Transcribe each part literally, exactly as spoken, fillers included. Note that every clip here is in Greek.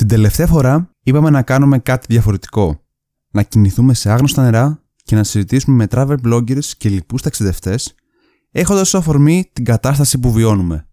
Την τελευταία φορά είπαμε να κάνουμε κάτι διαφορετικό. Να κινηθούμε σε άγνωστα νερά και να συζητήσουμε με travel bloggers και λοιπούς ταξιδευτές, έχοντας ως αφορμή την κατάσταση που βιώνουμε.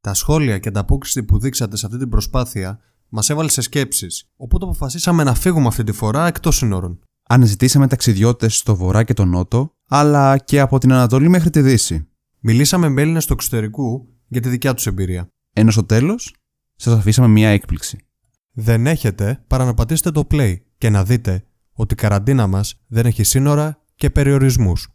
Τα σχόλια και ανταπόκριση που δείξατε σε αυτή την προσπάθεια μας έβαλε σε σκέψεις, οπότε αποφασίσαμε να φύγουμε αυτή τη φορά εκτός σύνορων. Αναζητήσαμε ταξιδιώτες στο βορρά και τον νότο, αλλά και από την Ανατολή μέχρι τη Δύση. Μιλήσαμε με Έλληνες του εξωτερικού για τη δικιά τους εμπειρία. Ενώ στο τέλος, σας αφήσαμε μία έκπληξη. Δεν έχετε παρά να πατήσετε το play και να δείτε ότι η καραντίνα μας δεν έχει σύνορα και περιορισμούς.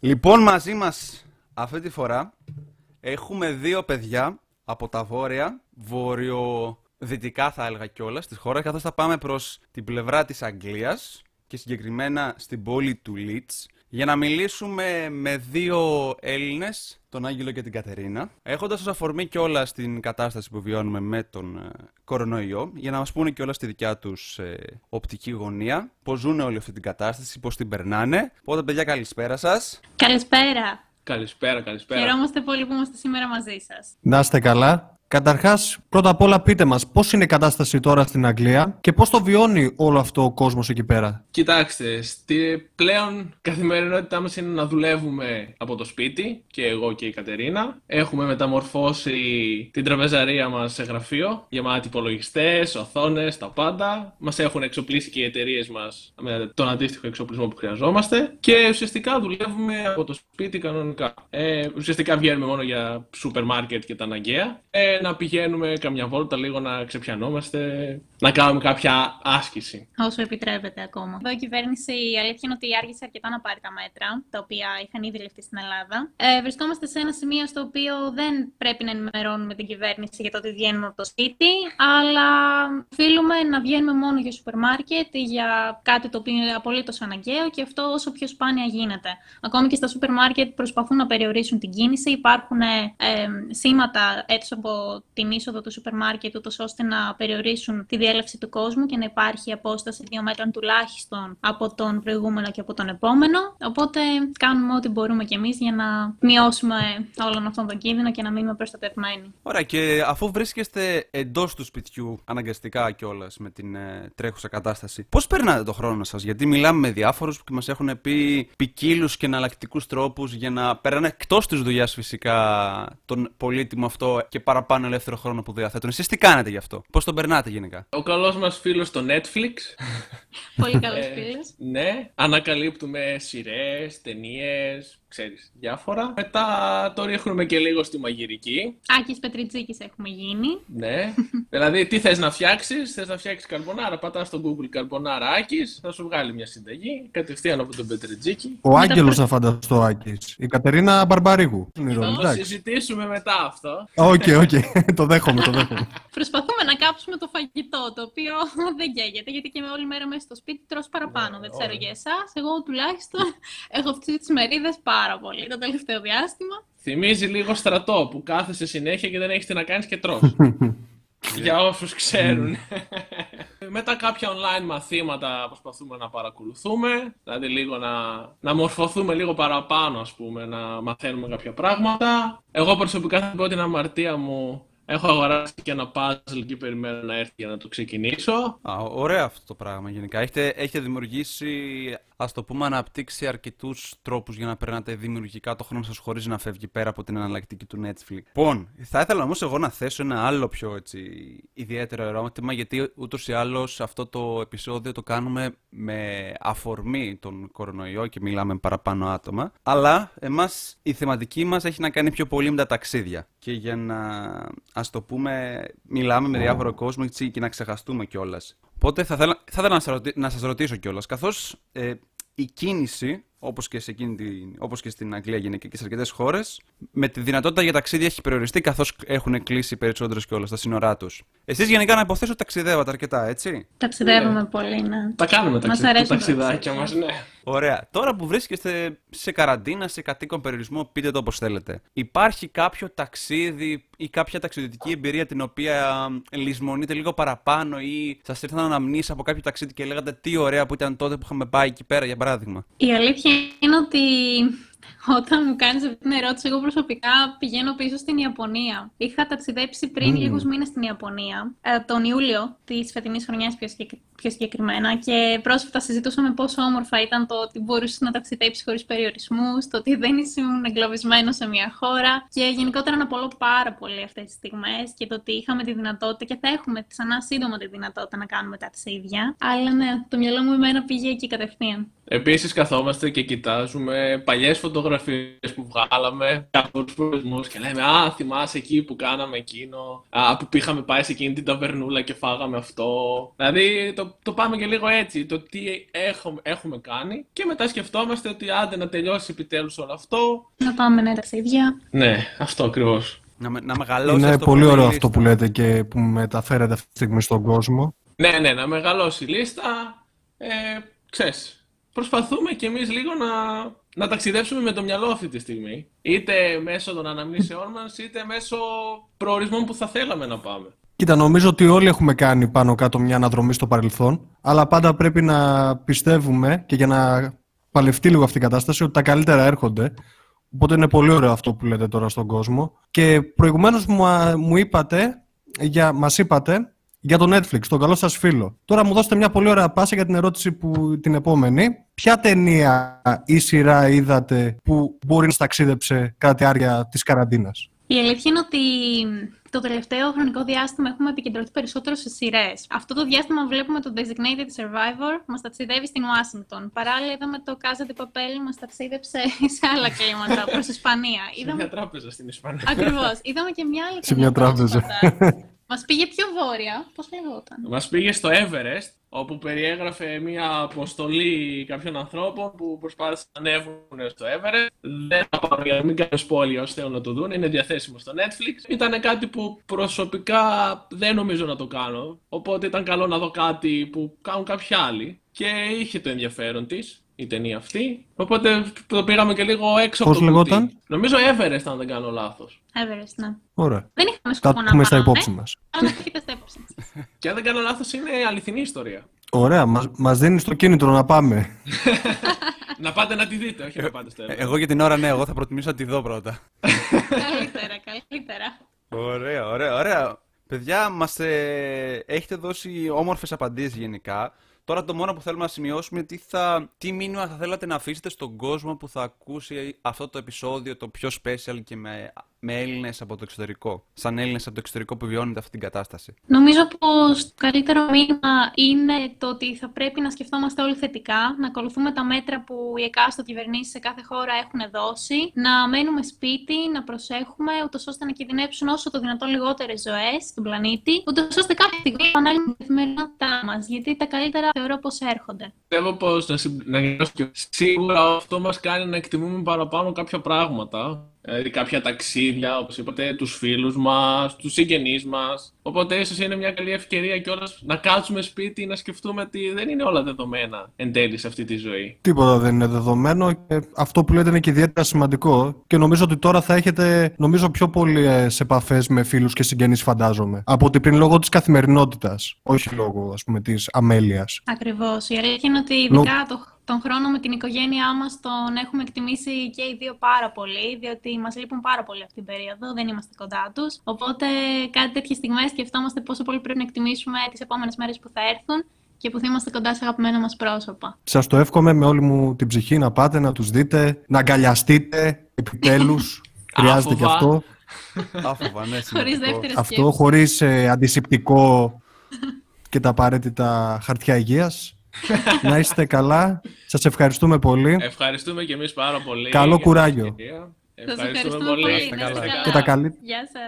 Λοιπόν, μαζί μας αυτή τη φορά έχουμε δύο παιδιά από τα βόρεια, βορειοδυτικά θα έλεγα κιόλας, της χώρας, καθώς θα πάμε προς την πλευρά της Αγγλίας και συγκεκριμένα στην πόλη του Λιτς, για να μιλήσουμε με δύο Έλληνες, τον Άγγελο και την Κατερίνα, έχοντας ως αφορμή κιόλας την κατάσταση που βιώνουμε με τον κορονοϊό, για να μας πούνε κιόλας τη δικιά τους ε, οπτική γωνία, πώς ζουν όλη αυτή την κατάσταση, πώς την περνάνε. Οπότε, παιδιά, καλησπέρα σας. Καλησπέρα. Καλησπέρα, καλησπέρα. Χαιρόμαστε πολύ που είμαστε σήμερα μαζί σας. Να είστε καλά. Καταρχάς, πρώτα απ' όλα πείτε μας πώς είναι η κατάσταση τώρα στην Αγγλία και πώς το βιώνει όλο αυτό ο κόσμος εκεί πέρα. Κοιτάξτε, στη πλέον καθημερινότητά μας είναι να δουλεύουμε από το σπίτι, και εγώ και η Κατερίνα. Έχουμε μεταμορφώσει την τραπεζαρία μας σε γραφείο, γεμάτη υπολογιστές, οθόνες, τα πάντα. Μας έχουν εξοπλίσει και οι εταιρείες μας με τον αντίστοιχο εξοπλισμό που χρειαζόμαστε. Και ουσιαστικά δουλεύουμε από το σπίτι κανονικά. Ε, ουσιαστικά βγαίνουμε μόνο για σούπερ μάρκετ και τα αναγκαία. Ε, να πηγαίνουμε καμιά βόλτα, λίγο να ξεπιανόμαστε, να κάνουμε κάποια άσκηση. Όσο επιτρέπεται ακόμα. Εδώ η κυβέρνηση, η αλήθεια είναι ότι άργησε αρκετά να πάρει τα μέτρα, τα οποία είχαν ήδη ληφθεί στην Ελλάδα. Ε, βρισκόμαστε σε ένα σημείο στο οποίο δεν πρέπει να ενημερώνουμε την κυβέρνηση για το ότι βγαίνουμε από το σπίτι, αλλά οφείλουμε να βγαίνουμε μόνο για σούπερ μάρκετ ή για κάτι το οποίο είναι απολύτως αναγκαίο, και αυτό όσο πιο σπάνια γίνεται. Ακόμη και στα σούπερ μάρκετ προσπαθούν να περιορίσουν την κίνηση. Υπάρχουν ε, ε, σήματα έτσι από την είσοδο του σούπερ μάρκετ, ούτως ώστε να περιορίσουν τη διέλευση του κόσμου και να υπάρχει απόσταση δύο μέτρων τουλάχιστον από τον προηγούμενο και από τον επόμενο. Οπότε κάνουμε ό,τι μπορούμε κι εμείς για να μειώσουμε όλον αυτόν τον κίνδυνο και να μείνουμε προστατευμένοι. Ωραία, και αφού βρίσκεστε εντός του σπιτιού, αναγκαστικά κιόλας με την ε, τρέχουσα κατάσταση, πώς περνάτε το χρόνο σας? Γιατί μιλάμε με διάφορους που μας έχουν πει ποικίλους και εναλλακτικούς τρόπους για να περνάνε εκτός της δουλειάς φυσικά τον πολύτιμο αυτό και παραπάνω. Πάνω ελεύθερο χρόνο που διαθέτουν. Εσείς τι κάνετε γι' αυτό? Πώς τον περνάτε γενικά? Ο καλός μας φίλος στο Netflix. Πολύ καλός φίλος. Ε, ναι. Ανακαλύπτουμε σειρές, ταινίες, ξέρεις, διάφορα. Μετά το ρίχνουμε και λίγο στη μαγειρική. Άκης Πετριτζίκης έχουμε γίνει. Ναι. Δηλαδή, τι θες να φτιάξεις? Θες να φτιάξεις καρμπονάρα? Πατάς στο Google καρμπονάρα Άκης, θα σου βγάλει μια συνταγή κατευθείαν από τον Πετριτζίκη. Ο Άγγελος θα φανταστώ Άκης. Η Κατερίνα Μπαρμπαρίγου. Θα συζητήσουμε μετά αυτό. Οκ, okay, οκ. Okay. το δέχομαι, το δέχομαι. Προσπαθούμε να κάψουμε το φαγητό, το οποίο δεν καίγεται, γιατί και με όλη μέρα μέσα στο σπίτι τρως παραπάνω. Δεν ξέρω για εσάς. Εγώ τουλάχιστον έχω φτύσει τις μερίδες πάρα πολύ το τελευταίο διάστημα. Θυμίζει λίγο στρατό που κάθεσαι συνέχεια και δεν έχεις τι να κάνεις και τρως. Για όσους ξέρουν. Μετά κάποια online μαθήματα προσπαθούμε να παρακολουθούμε, δηλαδή λίγο να, να μορφωθούμε λίγο παραπάνω, ας πούμε, να μαθαίνουμε κάποια πράγματα. Εγώ προσωπικά θα πω την αμαρτία μου. Έχω αγοράσει και ένα puzzle και περιμένω να έρθει για να το ξεκινήσω. Α, ωραία αυτό το πράγμα γενικά. Έχετε, έχετε δημιουργήσει, ας το πούμε, αναπτύξει αρκετούς τρόπους για να περνάτε δημιουργικά το χρόνο σας χωρίς να φεύγει πέρα από την εναλλακτική του Netflix. Λοιπόν, θα ήθελα όμως εγώ να θέσω ένα άλλο πιο έτσι, ιδιαίτερο ερώτημα, γιατί ούτως ή άλλως αυτό το επεισόδιο το κάνουμε με αφορμή τον κορονοϊό και μιλάμε παραπάνω άτομα. Αλλά εμάς, η θεματική μας έχει να κάνει πιο πολύ με τα ταξίδια. Και για να, ας το πούμε, μιλάμε με διάφορο κόσμο και να ξεχαστούμε κιόλας. Οπότε θα ήθελα θα να σας ρωτήσω κιόλας, καθώς ε, η κίνηση όπως και, σε εκείνη την, όπως και στην Αγγλία γίνεται και σε αρκετές χώρες, με τη δυνατότητα για ταξίδια έχει περιοριστεί, καθώς έχουν κλείσει περισσότερες και όλα στα σύνορά τους. Εσείς γενικά να υποθέσω ότι ταξιδεύατε αρκετά, έτσι. Ταξιδεύουμε yeah. πολύ, ναι. Τα κάνουμε ταξιδάκια μας, ταξιδάκια μας, ναι. Ωραία. Τώρα που βρίσκεστε σε καραντίνα, σε κατοίκον περιορισμό, πείτε το όπως θέλετε. Υπάρχει κάποιο ταξίδι ή κάποια ταξιδιωτική εμπειρία την οποία λησμονείτε λίγο παραπάνω ή σας ήρθαν αναμνήσεις από κάποιο ταξίδι και λέγατε τι ωραία που ήταν τότε που είχαμε πάει εκεί πέρα, για παράδειγμα? Η αλήθεια είναι ότι όταν μου κάνεις αυτή την ερώτηση, εγώ προσωπικά πηγαίνω πίσω στην Ιαπωνία. Είχα ταξιδέψει πριν mm. λίγους μήνες στην Ιαπωνία, τον Ιούλιο της φετινής χρονιάς πιο, συγκεκ... πιο συγκεκριμένα, και πρόσφατα συζητούσαμε πόσο όμορφα ήταν το ότι μπορούσες να ταξιδέψεις χωρίς περιορισμούς, το ότι δεν ήσουν εγκλωβισμένος σε μια χώρα, και γενικότερα να απολώ πάρα πολύ αυτές τις στιγμές και το ότι είχαμε τη δυνατότητα και θα έχουμε ξανά σύντομα τη δυνατότητα να κάνουμε ταξίδια. Αλλά ναι, το μυαλό μου εμένα πήγε εκεί κατευθείαν. Επίσης, καθόμαστε και κοιτάζουμε παλιές φωτογραφίες που βγάλαμε από τους προορισμούς και λέμε «Α, θυμάσαι εκεί που κάναμε εκείνο, α, που είχαμε πάει σε εκείνη την ταβερνούλα και φάγαμε αυτό». Δηλαδή, το, το πάμε και λίγο έτσι, το τι έχουμε, έχουμε κάνει, και μετά σκεφτόμαστε ότι άντε να τελειώσει επιτέλους όλο αυτό. Να πάμε να ταξίδια. Ναι, αυτό ακριβώς. Να, να μεγαλώσει. Είναι πολύ ωραίο αυτό που λέτε και που μεταφέρετε αυτή τη στιγμή στον κόσμο. Ναι, ναι, να μεγαλώσει η λίστα, ε, ξέρεις. Προσπαθούμε κι εμείς λίγο να, να ταξιδέψουμε με το μυαλό αυτή τη στιγμή. Είτε μέσω των αναμνήσεών μας, είτε μέσω προορισμών που θα θέλαμε να πάμε. Κοίτα, νομίζω ότι όλοι έχουμε κάνει πάνω κάτω μια αναδρομή στο παρελθόν, αλλά πάντα πρέπει να πιστεύουμε και για να παλευτεί λίγο αυτή η κατάσταση ότι τα καλύτερα έρχονται. Οπότε είναι πολύ ωραίο αυτό που λέτε τώρα στον κόσμο. Και προηγουμένως μου, μου είπατε, για, μας είπατε, για το Netflix, τον καλό σας φίλο. Τώρα μου δώσετε μια πολύ ωραία πάσα για την ερώτηση που την επόμενη. Ποια ταινία ή σειρά είδατε που μπορεί να σας ταξίδεψε κατά τη διάρκεια της καραντίνας? Η αλήθεια είναι ότι το τελευταίο χρονικό διάστημα έχουμε επικεντρωθεί περισσότερο σε σειρές. Αυτό το διάστημα βλέπουμε το Designated Survivor, μας ταξιδεύει στην Ουάσιγκτον. Παράλληλα είδαμε το Casa de Papel, μας ταξίδεψε σε άλλα κλίματα, προς Ισπανία. Σε είδαμε... μια τράπεζα στην Ισπανία. Ακριβώς. Είδαμε και μια άλλη. Σε μια τράπεζα. Μας πήγε πιο βόρεια, πώς λεγόταν? Μας πήγε στο Everest, όπου περιέγραφε μια αποστολή κάποιων ανθρώπων που προσπάθησαν να ανέβουν στο Everest. Δεν θα πάρω για να μην κάνω spoiler όσοι θέλουν να το δουν, είναι διαθέσιμο στο Netflix. Ήταν κάτι που προσωπικά δεν νομίζω να το κάνω, οπότε ήταν καλό να δω κάτι που κάνουν κάποιοι άλλοι. Και είχε το ενδιαφέρον της η ταινία αυτή, οπότε το πήγαμε και λίγο έξω από το κουτί. Πώς λεγόταν? Νομίζω Everest, αν δεν κάνω λάθος. Everest, ναι. Ωραία. Δεν είχαμε σκοπό να πάμε στα υπόψη μας. Αλλά έχετε στα υπόψη μας. Και αν δεν κάνω λάθος είναι αληθινή ιστορία. Ωραία, μας, μας δίνει το κίνητρο να πάμε. Να πάτε να τη δείτε, όχι να πάτε στο Everest. Εγώ για την ώρα ναι, εγώ θα προτιμήσω να τη δω πρώτα. Καλύτερα, καλύτερα. Ωραία, ωραία, ωραία. Παιδιά, μας ε, έχετε δώσει όμορφες απαντήσεις γενικά. Τώρα το μόνο που θέλουμε να σημειώσουμε είναι τι, θα, τι μήνυμα θα θέλατε να αφήσετε στον κόσμο που θα ακούσει αυτό το επεισόδιο, το πιο special και με, με Έλληνες από το εξωτερικό, σαν Έλληνες από το εξωτερικό που βιώνετε αυτή την κατάσταση. Νομίζω πως το καλύτερο μήνυμα είναι το ότι θα πρέπει να σκεφτόμαστε όλοι θετικά, να ακολουθούμε τα μέτρα που οι εκάστοτε κυβερνήσεις σε κάθε χώρα έχουν δώσει, να μένουμε σπίτι, να προσέχουμε, ούτως ώστε να κινδυνεύσουν όσο το δυνατόν λιγότερες ζωές στον πλανήτη, ούτως ώστε κάποια στιγμή να ανάλυμε την καθημερινότητά μας, γιατί τα καλύτερα θεωρώ πως έρχονται. Πιστεύω πως να συμπληρώσω και σίγουρα αυτό μας κάνει να εκτιμούμε παραπάνω κάποια πράγματα. Δηλαδή κάποια ταξίδια, όπως είπατε, τους φίλους μας, τους συγγενείς μας. Οπότε ίσως είναι μια καλή ευκαιρία κιόλας να κάτσουμε σπίτι, να σκεφτούμε ότι δεν είναι όλα δεδομένα εν τέλει σε αυτή τη ζωή. Τίποτα δεν είναι δεδομένο και αυτό που λέτε είναι και ιδιαίτερα σημαντικό. Και νομίζω ότι τώρα θα έχετε νομίζω πιο πολλές επαφές με φίλους και συγγενείς, φαντάζομαι. Από ότι πριν, λόγω της καθημερινότητας, όχι λόγω ας πούμε της αμέλειας. Ακριβώς. Η αλήθεια είναι ότι ειδικά το... τον χρόνο με την οικογένειά μας τον έχουμε εκτιμήσει και οι δύο πάρα πολύ, διότι μας λείπουν πάρα πολύ αυτή την περίοδο, δεν είμαστε κοντά τους. Οπότε κάτι τέτοιες στιγμές σκεφτόμαστε πόσο πολύ πρέπει να εκτιμήσουμε τις επόμενες μέρες που θα έρθουν και που θα είμαστε κοντά σε αγαπημένα μας πρόσωπα. Σας το εύχομαι με όλη μου την ψυχή, να πάτε, να τους δείτε, να αγκαλιαστείτε επιτέλους, χρειάζεται και αυτό. Άφοβα, ναι, χωρίς δεύτερη σκέψη. Αυτό, χωρίς ε, αντισηπτικό και τα απαραίτητα χαρτιά υγείας. Να είστε καλά. Σας ευχαριστούμε πολύ. Ευχαριστούμε και εμείς πάρα πολύ. Καλό κουράγιο. Ευχαριστούμε, ευχαριστούμε πολύ. πολύ. Καλά. Καλά. Και, τα καλύ...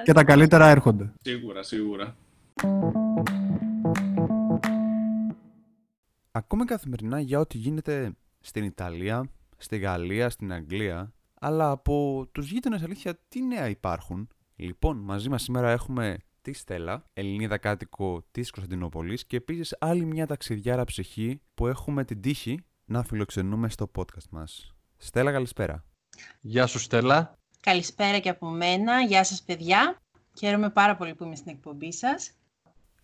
και τα καλύτερα έρχονται. Σίγουρα, σίγουρα. Ακούμε καθημερινά για ό,τι γίνεται στην Ιταλία, στη Γαλλία, στην Αγγλία, αλλά από τους γείτονες αλήθεια τι νέα υπάρχουν. Λοιπόν, μαζί μας σήμερα έχουμε τη Στέλλα, Ελληνίδα κάτοικο της Κωνσταντινούπολης και επίσης άλλη μια ταξιδιάρα ψυχή που έχουμε την τύχη να φιλοξενούμε στο podcast μας. Στέλλα, καλησπέρα. Γεια σου, Στέλλα. Καλησπέρα και από μένα. Γεια σας, παιδιά. Χαίρομαι πάρα πολύ που είμαι στην εκπομπή σας.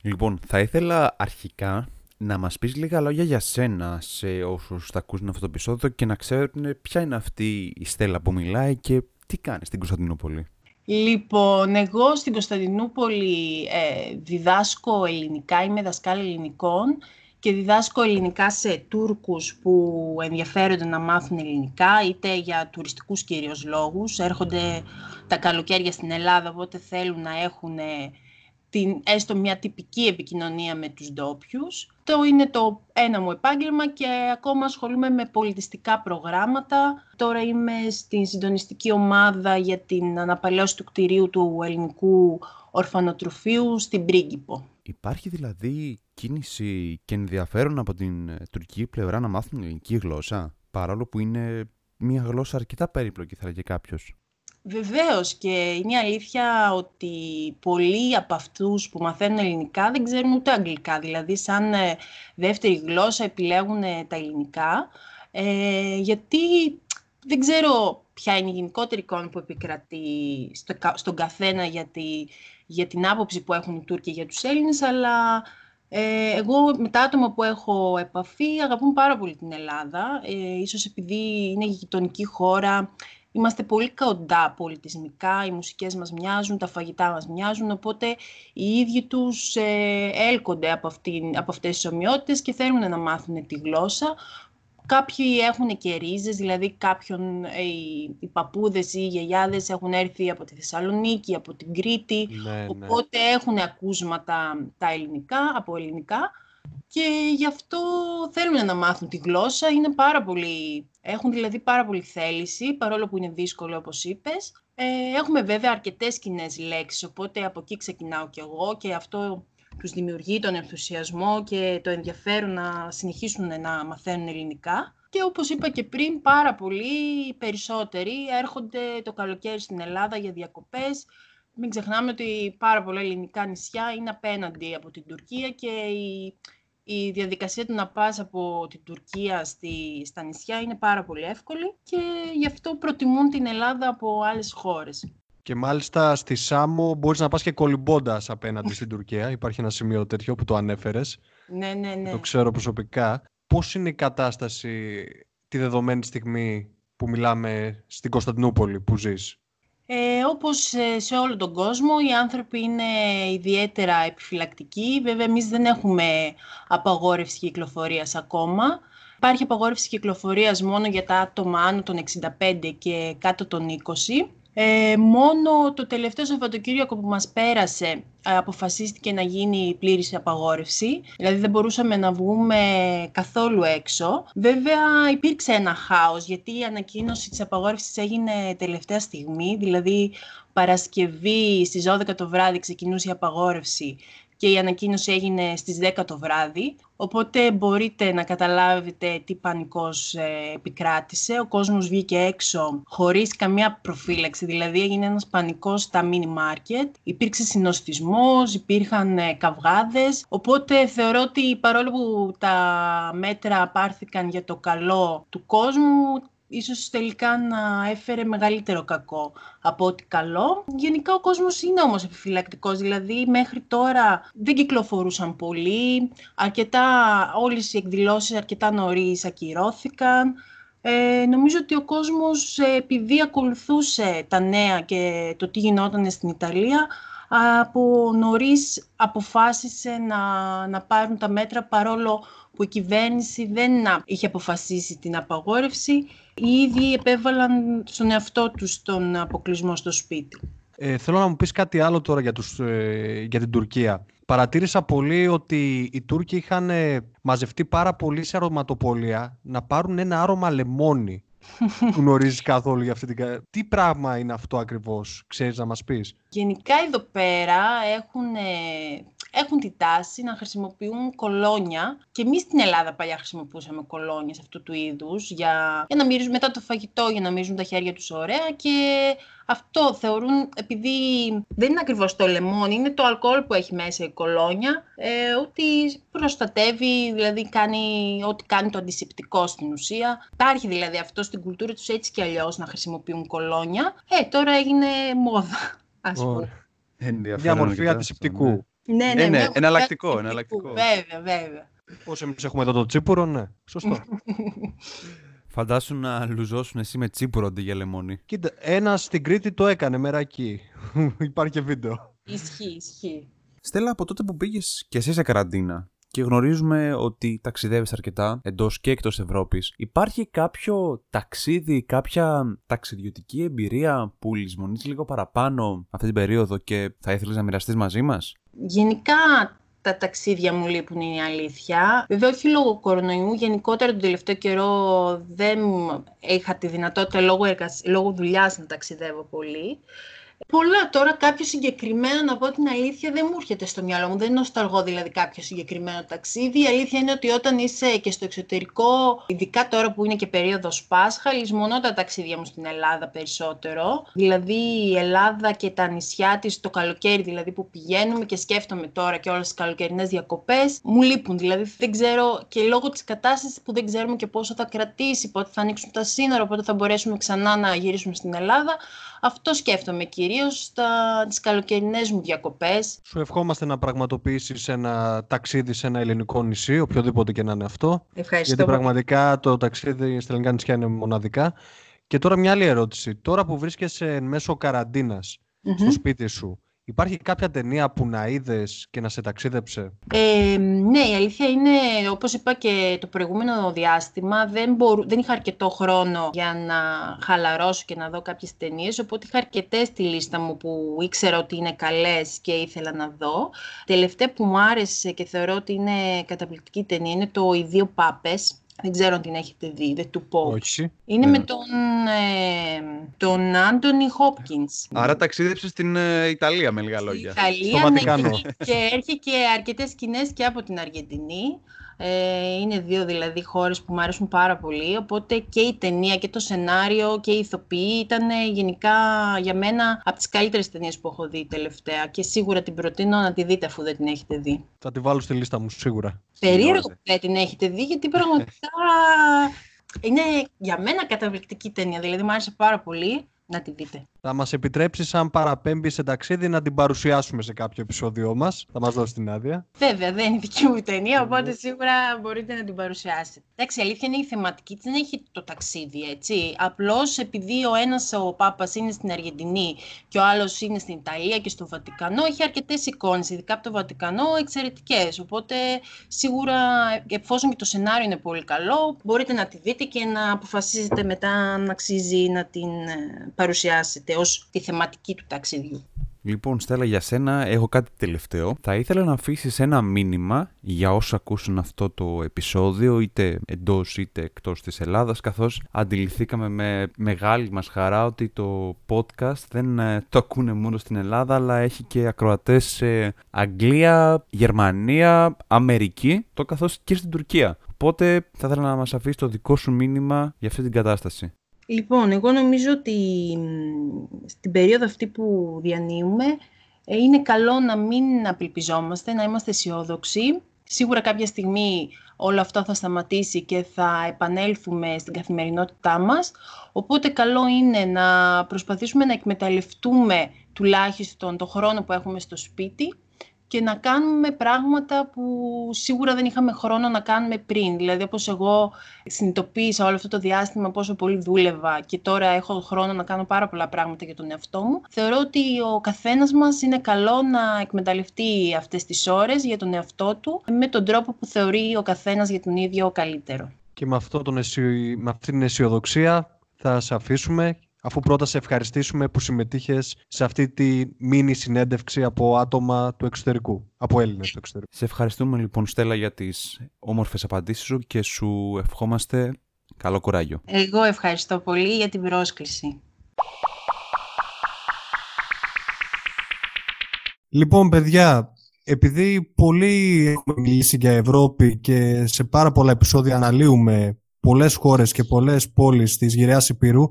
Λοιπόν, θα ήθελα αρχικά να μας πεις λίγα λόγια για σένα σε όσους θα ακούσουν αυτό το επεισόδιο και να ξέρουν ποια είναι αυτή η Στέλλα που μιλάει και τι κάνει στην Κωνσταντινούπολη. Λοιπόν, εγώ στην Κωνσταντινούπολη ε, διδάσκω ελληνικά, είμαι δασκάλα ελληνικών και διδάσκω ελληνικά σε Τούρκους που ενδιαφέρονται να μάθουν ελληνικά, είτε για τουριστικούς κυρίως λόγους. Έρχονται τα καλοκαίρια στην Ελλάδα, οπότε θέλουν να έχουν την, έστω μια τυπική επικοινωνία με τους ντόπιους. Αυτό είναι το ένα μου επάγγελμα και ακόμα ασχολούμαι με πολιτιστικά προγράμματα. Τώρα είμαι στην συντονιστική ομάδα για την αναπαλαίωση του κτηρίου του ελληνικού ορφανοτροφείου στην Πρίγκιπο. Υπάρχει δηλαδή κίνηση και ενδιαφέρον από την τουρκική πλευρά να μάθουν ελληνική γλώσσα, παρόλο που είναι μια γλώσσα αρκετά περίπλοκη, θα λέγε κάποιος. Βεβαίως, και είναι αλήθεια ότι πολλοί από αυτούς που μαθαίνουν ελληνικά δεν ξέρουν ούτε αγγλικά. Δηλαδή, σαν δεύτερη γλώσσα επιλέγουν τα ελληνικά, ε, γιατί δεν ξέρω ποια είναι η γενικότερη εικόνα που επικρατεί στο, στον καθένα για, τη, για την άποψη που έχουν οι Τούρκοι για τους Έλληνες, αλλά ε, εγώ με τα άτομα που έχω επαφή αγαπούν πάρα πολύ την Ελλάδα. Ε, ίσως επειδή είναι γειτονική χώρα, είμαστε πολύ κοντά πολιτισμικά, οι μουσικές μας μοιάζουν, τα φαγητά μας μοιάζουν, οπότε οι ίδιοι τους ε, έλκονται από, αυτή, από αυτές τις ομοιότητες και θέλουν να μάθουν τη γλώσσα. Κάποιοι έχουν και ρίζες, δηλαδή κάποιον, ε, οι, οι παππούδες ή οι γιαγιάδες έχουν έρθει από τη Θεσσαλονίκη, από την Κρήτη, ναι, οπότε ναι. Έχουν ακούσματα τα ελληνικά, από ελληνικά. Και γι' αυτό θέλουν να μάθουν τη γλώσσα, είναι πάρα πολύ... έχουν δηλαδή πάρα πολύ θέληση, παρόλο που είναι δύσκολο όπως είπες. Ε, έχουμε βέβαια αρκετές κοινές λέξεις, οπότε από εκεί ξεκινάω κι εγώ και αυτό τους δημιουργεί τον ενθουσιασμό και το ενδιαφέρον να συνεχίσουν να μαθαίνουν ελληνικά. Και όπως είπα και πριν, πάρα πολλοί περισσότεροι έρχονται το καλοκαίρι στην Ελλάδα για διακοπές. Μην ξεχνάμε ότι πάρα πολλά ελληνικά νησιά είναι απέναντι από την Τουρκία και η, η διαδικασία του να πας από την Τουρκία στη, στα νησιά είναι πάρα πολύ εύκολη και γι' αυτό προτιμούν την Ελλάδα από άλλες χώρες. Και μάλιστα στη Σάμο μπορείς να πας και κολυμπώντας απέναντι στην Τουρκία. Υπάρχει ένα σημείο τέτοιο που το ανέφερες. Ναι, ναι, ναι. Το ξέρω προσωπικά. Πώς είναι η κατάσταση τη δεδομένη στιγμή που μιλάμε στην Κωνσταντινούπολη που ζεις? Ε, όπως σε όλο τον κόσμο, οι άνθρωποι είναι ιδιαίτερα επιφυλακτικοί. Βέβαια, εμείς δεν έχουμε απαγόρευση κυκλοφορίας ακόμα. Υπάρχει απαγόρευση κυκλοφορίας μόνο για τα άτομα άνω των εξήντα πέντε και κάτω των είκοσι. Ε, μόνο το τελευταίο Σαββατοκύριακο που μας πέρασε αποφασίστηκε να γίνει πλήρης απαγόρευση. Δηλαδή δεν μπορούσαμε να βγούμε καθόλου έξω. Βέβαια υπήρξε ένα χάος γιατί η ανακοίνωση της απαγόρευσης έγινε τελευταία στιγμή. Δηλαδή Παρασκευή στις δώδεκα το βράδυ ξεκινούσε η απαγόρευση και η ανακοίνωση έγινε στις δέκα το βράδυ. Οπότε μπορείτε να καταλάβετε τι πανικός ε, επικράτησε. Ο κόσμος βγήκε έξω χωρίς καμία προφύλαξη. Δηλαδή έγινε ένας πανικός στα μίνι μάρκετ. Υπήρξε συνοστισμός, υπήρχαν ε, καυγάδες. Οπότε θεωρώ ότι παρόλο που τα μέτρα πάρθηκαν για το καλό του κόσμου, ίσως τελικά να έφερε μεγαλύτερο κακό από ό,τι καλό. Γενικά ο κόσμος είναι όμως επιφυλακτικός, δηλαδή μέχρι τώρα δεν κυκλοφορούσαν πολύ, αρκετά, όλες οι εκδηλώσεις αρκετά νωρίς ακυρώθηκαν. Ε, νομίζω ότι ο κόσμος, επειδή ακολουθούσε τα νέα και το τι γινόταν στην Ιταλία, από νωρίς αποφάσισε να, να πάρουν τα μέτρα, παρόλο που η κυβέρνηση δεν είχε αποφασίσει την απαγόρευση. Ήδη επέβαλαν στον εαυτό τους τον αποκλεισμό στο σπίτι. Ε, θέλω να μου πεις κάτι άλλο τώρα για, τους, ε, για την Τουρκία. Παρατήρησα πολύ ότι οι Τούρκοι είχαν ε, μαζευτεί πάρα πολύ σε αρωματοπολία να πάρουν ένα άρωμα λεμόνι. Γνωρίζεις καθόλου για αυτή την... Τι πράγμα είναι αυτό ακριβώς, ξέρεις να μας πεις? γενικά εδώ πέρα έχουν, έχουν τη τάση να χρησιμοποιούν κολόνια. Και εμείς στην Ελλάδα παλιά χρησιμοποιούσαμε κολόνιες αυτού του είδους για, για να μυρίζουν μετά το φαγητό, για να μυρίζουν τα χέρια τους ωραία. Και αυτό θεωρούν, επειδή δεν είναι ακριβώς το λεμόνι, είναι το αλκοόλ που έχει μέσα η κολόνια, ε, ότι προστατεύει, δηλαδή κάνει ό,τι κάνει το αντισηπτικό στην ουσία. Υπάρχει δηλαδή αυτό στην κουλτούρα τους έτσι κι αλλιώς να χρησιμοποιούν κολόνια. Ε, τώρα έγινε μόδα, ας πούμε. Μια μορφή αντισηπτικού. Ναι, ναι, ναι, εναλλακτικό, εναλλακτικό. Βέβαια, βέβαια. Πώς εμείς έχουμε εδώ το τσίπουρο, ναι, σωστό. Φαντάσου να λουζώσουν εσύ με τσίπουρο αντί για λεμόνι. Κοίτα, ένας στην Κρήτη το έκανε μερακή. Υπάρχει και βίντεο. Ισχύει, ισχύει. Στέλλα, από τότε που πήγες και εσύ σε καραντίνα και γνωρίζουμε ότι ταξιδεύεις αρκετά εντός και εκτός Ευρώπης, υπάρχει κάποιο ταξίδι, κάποια ταξιδιωτική εμπειρία που λησμονείς λίγο παραπάνω αυτή την περίοδο και θα ήθελες να μοιραστείς μαζί μας? Γενικά, τα ταξίδια μου λείπουν, είναι η αλήθεια. Βέβαια, όχι λόγω κορονοϊού. Γενικότερα, τον τελευταίο καιρό δεν είχα τη δυνατότητα λόγω, εργασ... λόγω δουλειάς να ταξιδεύω πολύ. Πολλά τώρα, κάποιο συγκεκριμένο, να πω την αλήθεια, δεν μου έρχεται στο μυαλό μου. Δεν νοσταλγώ δηλαδή κάποιο συγκεκριμένο ταξίδι. Η αλήθεια είναι ότι όταν είσαι και στο εξωτερικό, ειδικά τώρα που είναι και περίοδος Πάσχα, λησμονώ τα ταξίδια μου στην Ελλάδα περισσότερο. Δηλαδή η Ελλάδα και τα νησιά της το καλοκαίρι, δηλαδή που πηγαίνουμε και σκέφτομαι τώρα και όλες τις καλοκαιρινές διακοπές, μου λείπουν. Δηλαδή δεν ξέρω, και λόγω της κατάστασης που δεν ξέρουμε και πόσο θα κρατήσει, πότε θα ανοίξουν τα σύνορα, πότε θα μπορέσουμε ξανά να γυρίσουμε στην Ελλάδα. Αυτό σκέφτομαι κυρίως στα... τις καλοκαιρινές μου διακοπές. Σου ευχόμαστε να πραγματοποιήσεις ένα ταξίδι σε ένα ελληνικό νησί, οποιοδήποτε και να είναι αυτό. Ευχαριστώ. Γιατί πραγματικά το ταξίδι στα ελληνικά νησιά είναι μοναδικά. Και τώρα μια άλλη ερώτηση. Τώρα που βρίσκεσαι εν μέσω καραντίνας, mm-hmm. στο σπίτι σου, υπάρχει κάποια ταινία που να είδες και να σε ταξίδεψε? Ε, ναι, η αλήθεια είναι, όπως είπα και το προηγούμενο διάστημα, δεν, μπορού, δεν είχα αρκετό χρόνο για να χαλαρώσω και να δω κάποιες ταινίες, οπότε είχα αρκετές στη λίστα μου που ήξερα ότι είναι καλές και ήθελα να δω. Τελευταία που μου άρεσε και θεωρώ ότι είναι καταπληκτική ταινία είναι το «Οι δύο πάπες». Δεν ξέρω αν την έχετε δει, δεν του πω. Όχι. Είναι, ναι, με τον, ε, τον Άντονι Χόπκινς. Άρα ταξίδεψε στην ε, Ιταλία με λίγα λόγια. Στην Ιταλία, στο Βατικανό. Ναι, και έρχεται και αρκετές σκηνές και από την Αργεντινή. Ε, είναι δύο δηλαδή χώρες που μου αρέσουν πάρα πολύ. Οπότε και η ταινία και το σενάριο και η ηθοποιοί ήταν γενικά για μένα από τις καλύτερες ταινίες που έχω δει τελευταία. Και σίγουρα την προτείνω να τη δείτε αφού δεν την έχετε δει. Θα τη βάλω στη λίστα μου σίγουρα. Περίεργο που δεν την έχετε δει, γιατί πραγματικά είναι για μένα καταπληκτική ταινία. Δηλαδή μου άρεσε πάρα πολύ. Να τη δείτε. Θα μας επιτρέψεις, αν παραπέμπει σε ταξίδι, να την παρουσιάσουμε σε κάποιο επεισόδιο μας. Θα μας δώσει την άδεια. Βέβαια, δεν είναι δική μου ταινία, οπότε σίγουρα μπορείτε να την παρουσιάσετε. Εντάξει, η αλήθεια είναι η θεματική της δεν έχει το ταξίδι, έτσι. Απλώς επειδή ο ένας ο Πάπας είναι στην Αργεντινή και ο άλλος είναι στην Ιταλία και στο Βατικανό, έχει αρκετές εικόνες, ειδικά από το Βατικανό, εξαιρετικές. Οπότε σίγουρα, εφόσον και το σενάριο είναι πολύ καλό, μπορείτε να τη δείτε και να αποφασίζετε μετά αν αξίζει να την παρουσιάσετε ως τη θεματική του ταξιδιού. Λοιπόν, Στέλλα, για σένα έχω κάτι τελευταίο. Θα ήθελα να αφήσεις ένα μήνυμα για όσους ακούσουν αυτό το επεισόδιο, είτε εντός είτε εκτός της Ελλάδας, καθώς αντιληφθήκαμε με μεγάλη μας χαρά ότι το podcast δεν το ακούνε μόνο στην Ελλάδα, αλλά έχει και ακροατές σε Αγγλία, Γερμανία, Αμερική, το καθώς και στην Τουρκία. Οπότε θα ήθελα να μας αφήσεις το δικό σου μήνυμα για αυτή την κατάσταση. Λοιπόν, εγώ νομίζω ότι στην περίοδο αυτή που διανύουμε είναι καλό να μην απελπιζόμαστε, να είμαστε αισιόδοξοι. Σίγουρα κάποια στιγμή όλο αυτό θα σταματήσει και θα επανέλθουμε στην καθημερινότητά μας. Οπότε καλό είναι να προσπαθήσουμε να εκμεταλλευτούμε τουλάχιστον το χρόνο που έχουμε στο σπίτι και να κάνουμε πράγματα που σίγουρα δεν είχαμε χρόνο να κάνουμε πριν. Δηλαδή, όπως εγώ συνειδητοποίησα όλο αυτό το διάστημα πόσο πολύ δούλευα και τώρα έχω χρόνο να κάνω πάρα πολλά πράγματα για τον εαυτό μου, θεωρώ ότι ο καθένας μας είναι καλό να εκμεταλλευτεί αυτές τις ώρες για τον εαυτό του με τον τρόπο που θεωρεί ο καθένας για τον ίδιο καλύτερο. Και με, αυτό τον αισιο... με αυτή την αισιοδοξία θα σε αφήσουμε, αφού πρώτα σε ευχαριστήσουμε που συμμετείχες σε αυτή τη μίνι συνέντευξη από άτομα του εξωτερικού, από Έλληνες του εξωτερικού. Σε ευχαριστούμε λοιπόν, Στέλλα, για τις όμορφες απαντήσεις σου και σου ευχόμαστε καλό κουράγιο. Εγώ ευχαριστώ πολύ για την πρόσκληση. Λοιπόν, παιδιά, επειδή πολλοί έχουμε μιλήσει για Ευρώπη και σε πάρα πολλά επεισόδια αναλύουμε πολλές χώρες και πολλές πόλεις της γυραιάς Υπήρου,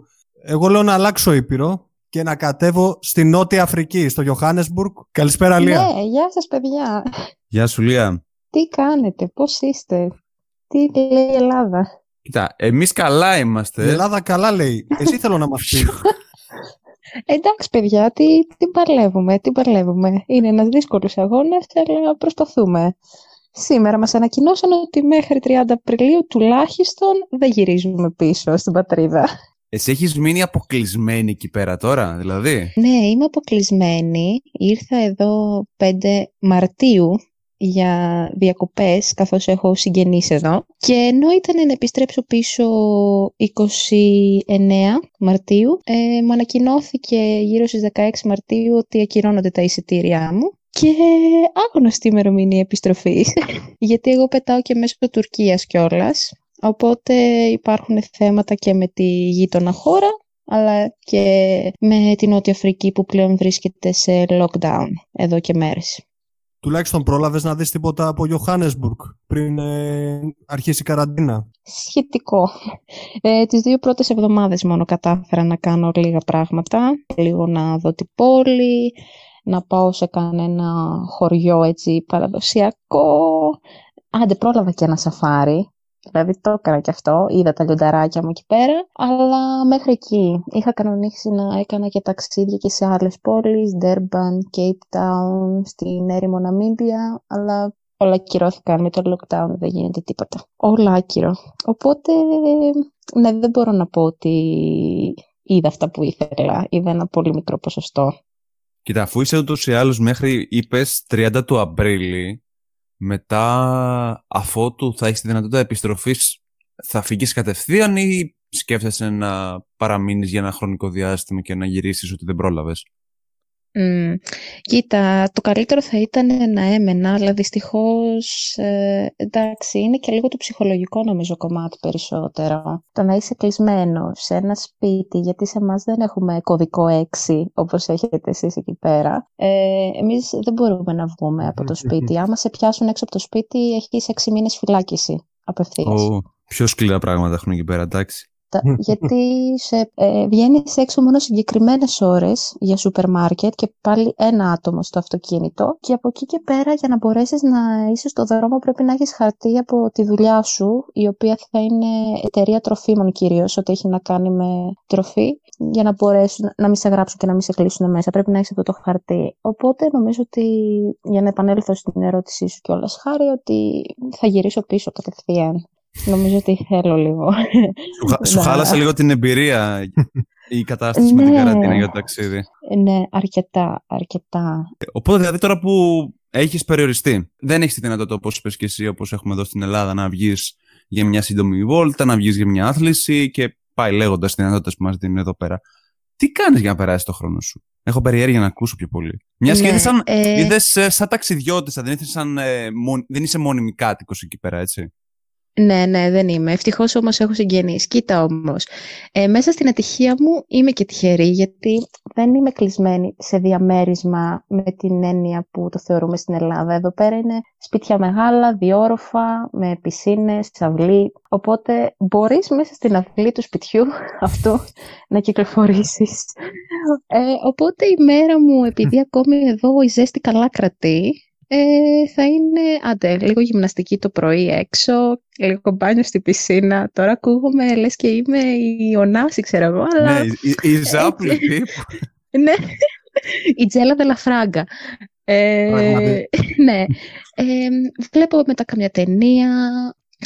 εγώ λέω να αλλάξω Ήπειρο και να κατέβω στη Νότια Αφρική, στο Γιοχάνεσμπουργκ. Καλησπέρα, Λία. Ναι, γεια σας, παιδιά. Γεια σου, Λία. Τι κάνετε, πώς είστε, τι λέει η Ελλάδα? Κοίτα, εμείς καλά είμαστε. Η Ελλάδα καλά λέει. Εσύ θέλω να μας πεις. Εντάξει, παιδιά, τι, τι παλεύουμε, τι παλεύουμε. Είναι ένας δύσκολος αγώνας, αλλά προσπαθούμε. Σήμερα μας ανακοινώσαν ότι μέχρι τριάντα Απριλίου τουλάχιστον δεν γυρίζουμε πίσω στην πατρίδα. Εσύ έχεις μείνει αποκλεισμένη εκεί πέρα τώρα, δηλαδή? Ναι, είμαι αποκλεισμένη. Ήρθα εδώ πέντε Μαρτίου για διακοπές, καθώς έχω συγγενείς εδώ. Και ενώ ήταν να επιστρέψω πίσω είκοσι εννέα Μαρτίου, ε, μου ανακοινώθηκε γύρω στις δεκαέξι Μαρτίου ότι ακυρώνονται τα εισιτήριά μου. Και άγνωστη ημερομηνία επιστροφής, γιατί εγώ πετάω και μέσω Τουρκίας κιόλας. Οπότε υπάρχουν θέματα και με τη γείτονα χώρα, αλλά και με την Νότια Αφρική που πλέον βρίσκεται σε lockdown εδώ και μέρες. Τουλάχιστον πρόλαβες να δεις τίποτα από Γιοχάνεσμπουργκ πριν ε, αρχίσει η καραντίνα? Σχετικό. Ε, τις δύο πρώτες εβδομάδες μόνο κατάφερα να κάνω λίγα πράγματα. Λίγο να δω την πόλη, να πάω σε κανένα χωριό έτσι παραδοσιακό. Άντε, πρόλαβα και ένα σαφάρι. Δηλαδή το έκανα και αυτό, είδα τα λιονταράκια μου εκεί πέρα, αλλά μέχρι εκεί. Είχα κανονίσει να έκανα και ταξίδια και σε άλλες πόλεις, Durban, Cape Town, στην έρημο Ναμίμπια, αλλά όλα ακυρώθηκαν με το lockdown, δεν γίνεται τίποτα. Όλα άκυρο. Οπότε, ναι, δεν μπορώ να πω ότι είδα αυτά που ήθελα, είδα ένα πολύ μικρό ποσοστό. Κοίτα, αφού είσαι ούτως ή άλλως μέχρι, είπες, τριάντα του Απρίλη, μετά, αφότου θα έχεις τη δυνατότητα επιστροφής, θα φύγεις κατευθείαν ή σκέφτεσαι να παραμείνεις για ένα χρονικό διάστημα και να γυρίσεις ότι δεν πρόλαβες? Mm. Κοίτα, το καλύτερο θα ήταν να έμενα, αλλά δυστυχώς ε, εντάξει, είναι και λίγο το ψυχολογικό νομίζω κομμάτι περισσότερο. Το να είσαι κλεισμένο σε ένα σπίτι, γιατί σε εμάς δεν έχουμε κωδικό έξι όπως έχετε εσείς εκεί πέρα. ε, Εμείς δεν μπορούμε να βγούμε από το σπίτι. Άμα σε πιάσουν έξω από το σπίτι έχεις έξι μήνες φυλάκιση απευθείας. oh, Πιο σκληρά πράγματα έχουν εκεί πέρα, εντάξει. Γιατί σε, ε, βγαίνεις έξω μόνο συγκεκριμένες ώρες για σούπερ μάρκετ και πάλι ένα άτομο στο αυτοκίνητο, και από εκεί και πέρα για να μπορέσεις να είσαι στο δρόμο πρέπει να έχεις χαρτί από τη δουλειά σου, η οποία θα είναι εταιρεία τροφίμων κυρίως, ό,τι έχει να κάνει με τροφή, για να μπορέσουν να μην σε γράψουν και να μην σε κλείσουν μέσα. Πρέπει να έχεις αυτό το χαρτί. Οπότε νομίζω ότι, για να επανέλθω στην ερώτησή σου κιόλας, Χάρη, ότι θα γυρίσω πίσω κατευθείαν. Νομίζω ότι θέλω λίγο. Σου χάλασε λίγο την εμπειρία η κατάσταση με την καραντίνα για το ταξίδι. Ναι, αρκετά, αρκετά. Οπότε δηλαδή τώρα που έχεις περιοριστεί, δεν έχεις τη δυνατότητα, όπως είπες και εσύ, όπως έχουμε εδώ στην Ελλάδα, να βγεις για μια σύντομη βόλτα, να βγεις για μια άθληση και πάει λέγοντας τις δυνατότητες που μας δίνουν εδώ πέρα. Τι κάνεις για να περάσεις το χρόνο σου? Έχω περιέργεια να ακούσω πιο πολύ. Μιας και είδες σαν ταξιδιώτησα, δεν είσαι μόνιμη κάτοικος εκεί πέρα, έτσι? Ναι, ναι, δεν είμαι. Ευτυχώς όμως έχω συγγενείς. Κοίτα όμως, ε, μέσα στην ατυχία μου είμαι και τυχερή, γιατί δεν είμαι κλεισμένη σε διαμέρισμα με την έννοια που το θεωρούμε στην Ελλάδα. Εδώ πέρα είναι σπίτια μεγάλα, διόροφα, με πισίνες, αυλή. Οπότε μπορείς μέσα στην αυλή του σπιτιού αυτού να κυκλοφορήσεις. Ε, οπότε η μέρα μου, επειδή ακόμη εδώ η ζέστη καλά κρατεί, Ε, θα είναι, άντε, λίγο γυμναστική το πρωί έξω, λίγο μπάνιο στη πισίνα. Τώρα ακούγομαι, λες και είμαι η Ωνάση, ξέρω εγώ, αλλά... Ναι, η Ζάπλη. Ναι, η Τζέλα Δελαφράγκα. Ναι, βλέπω μετά καμιά ταινία,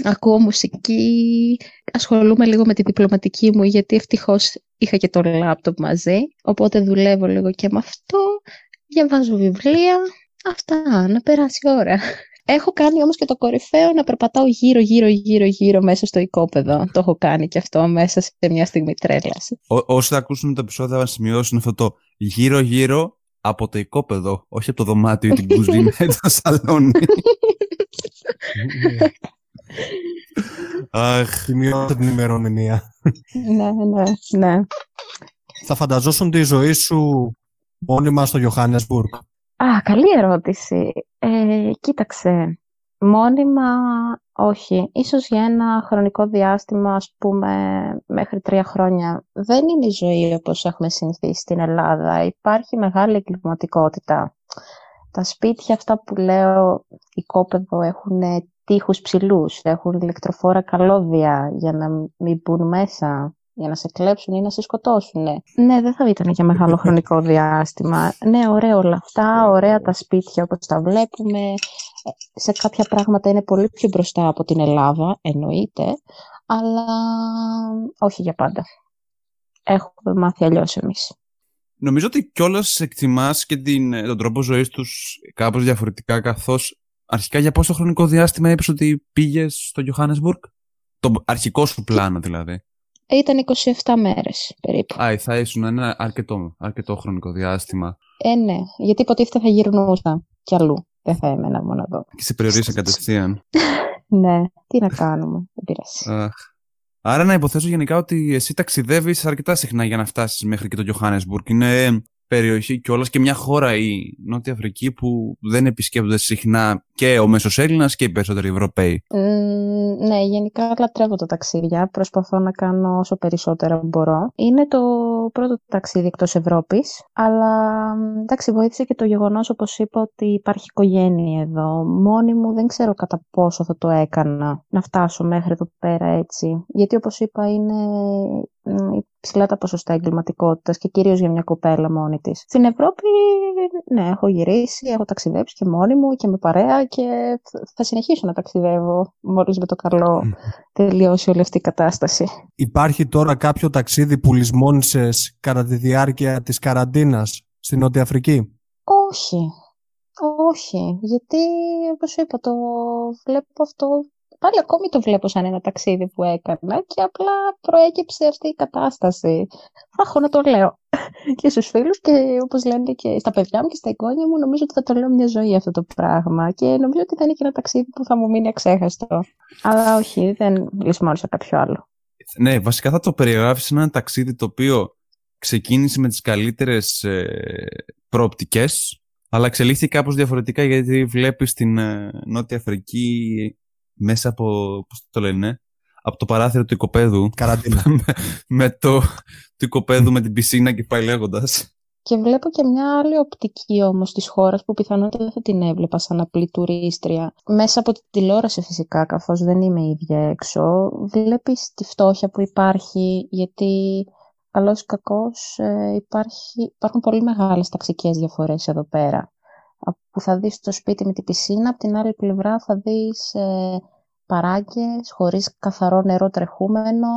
ακούω μουσική, ασχολούμαι λίγο με τη διπλωματική μου, γιατί ευτυχώς είχα και το λάπτοπ μαζί, οπότε δουλεύω λίγο και με αυτό, διαβάζω βιβλία. Αυτά, να περάσει η ώρα. Έχω κάνει όμως και το κορυφαίο, να περπατάω γύρω γύρω γύρω γύρω μέσα στο οικόπεδο. Το έχω κάνει και αυτό μέσα σε μια στιγμή τρέλας. Όσοι θα ακούσουν τα επεισόδια θα σημειώσουν αυτό το γύρω γύρω από το οικόπεδο, όχι από το δωμάτιο ή την κουζίνα ή το σαλόνι. Αχ, σημειώστε την ημερομηνία. Ναι, ναι, ναι. Θα φανταζόσουν τη ζωή σου μόνιμα στο Γιοχάνεσμπουργκ? Α, καλή ερώτηση. Ε, κοίταξε, μόνιμα όχι. Ίσως για ένα χρονικό διάστημα, ας πούμε, μέχρι τρία χρόνια. Δεν είναι η ζωή όπως έχουμε συνηθίσει στην Ελλάδα. Υπάρχει μεγάλη εγκληματικότητα. Τα σπίτια αυτά που λέω, οικόπεδο, έχουν τείχους ψηλούς, έχουν ηλεκτροφόρα καλώδια για να μην μπουν μέσα, για να σε κλέψουν ή να σε σκοτώσουν. Ναι, δεν θα ήταν για μεγάλο χρονικό διάστημα. Ναι, ωραία όλα αυτά, ωραία τα σπίτια όπως τα βλέπουμε. Σε κάποια πράγματα είναι πολύ πιο μπροστά από την Ελλάδα, εννοείται, αλλά όχι για πάντα. Έχουμε μάθει αλλιώς εμείς. Νομίζω ότι κιόλας εκτιμάς και την, τον τρόπο ζωής τους κάπως διαφορετικά, καθώς αρχικά για πόσο χρονικό διάστημα είπες ότι πήγες στο Γιοχάνεσμπουργκ? Το αρχικό σου πλάνο δηλαδή. Ήταν είκοσι επτά μέρες περίπου. Α, θα ήσουν ένα αρκετό, αρκετό χρονικό διάστημα. Ε, ναι, γιατί υποτίθεται θα γυρνούσα κι αλλού. Δεν θα έμενα μόνο εδώ. Και σε περιορίσα κατευθείαν. Ναι, τι να κάνουμε, δεν πειράζει. Άρα να υποθέσω γενικά ότι εσύ ταξιδεύεις αρκετά συχνά για να φτάσεις μέχρι και το Γιοχάνεσμπουργκ. Είναι περιοχή κιόλας και μια χώρα η Νότια Αφρική που δεν επισκέπτονται συχνά και ο μέσος Έλληνας και οι περισσότεροι Ευρωπαίοι. Mm, ναι, γενικά λατρεύω τα ταξίδια. Προσπαθώ να κάνω όσο περισσότερα μπορώ. Είναι το πρώτο ταξίδι εκτός Ευρώπης, αλλά εντάξει, βοήθησε και το γεγονός, όπως είπα, ότι υπάρχει οικογένεια εδώ. Μόνη μου δεν ξέρω κατά πόσο θα το έκανα να φτάσω μέχρι εδώ πέρα έτσι. Γιατί, όπως είπα, είναι υψηλά τα ποσοστά εγκληματικότητας και κυρίως για μια κοπέλα μόνη της. Στην Ευρώπη, ναι, έχω γυρίσει, έχω ταξιδέψει και μόνη μου και με παρέα και θα συνεχίσω να ταξιδεύω μόλις με το καλό τελειώσει όλη αυτή η κατάσταση. Υπάρχει τώρα κάποιο ταξίδι που λησμόνησες κατά τη διάρκεια της καραντίνας στην Νότια Αφρική? Όχι, όχι, γιατί όπως είπα το βλέπω αυτό. Πάλι ακόμη το βλέπω σαν ένα ταξίδι που έκανα και απλά προέκυψε αυτή η κατάσταση. Άχω να το λέω και στους φίλους και όπως λένε και στα παιδιά μου και στα εγγόνια μου, νομίζω ότι θα το λέω μια ζωή αυτό το πράγμα και νομίζω ότι θα είναι και ένα ταξίδι που θα μου μείνει αξέχαστο. Αλλά όχι, δεν λησμόνισα κάποιο άλλο. Ναι, βασικά θα το περιγράφεις ένα ταξίδι το οποίο ξεκίνησε με τις καλύτερες προοπτικές, αλλά εξελίχθηκε κάπως διαφορετικά γιατί βλέπεις την Νότια Αφρική μέσα από, πώς το λένε, από το παράθυρο του οικοπαίδου. Καραντίνα. με, με το του οικοπαίδου με την πισίνα και πάει λέγοντας. Και βλέπω και μια άλλη οπτική όμως της χώρας που πιθανότατα δεν θα την έβλεπα σαν απλή τουρίστρια. Μέσα από την τηλεόραση φυσικά, καθώς δεν είμαι ίδια έξω, βλέπεις τη φτώχεια που υπάρχει, γιατί καλώς ή κακώς υπάρχει, υπάρχουν πολύ μεγάλες ταξικές διαφορές εδώ πέρα. Που θα δεις το σπίτι με την πισίνα, από την άλλη πλευρά θα δεις ε, παράγκες χωρίς καθαρό νερό τρεχούμενο,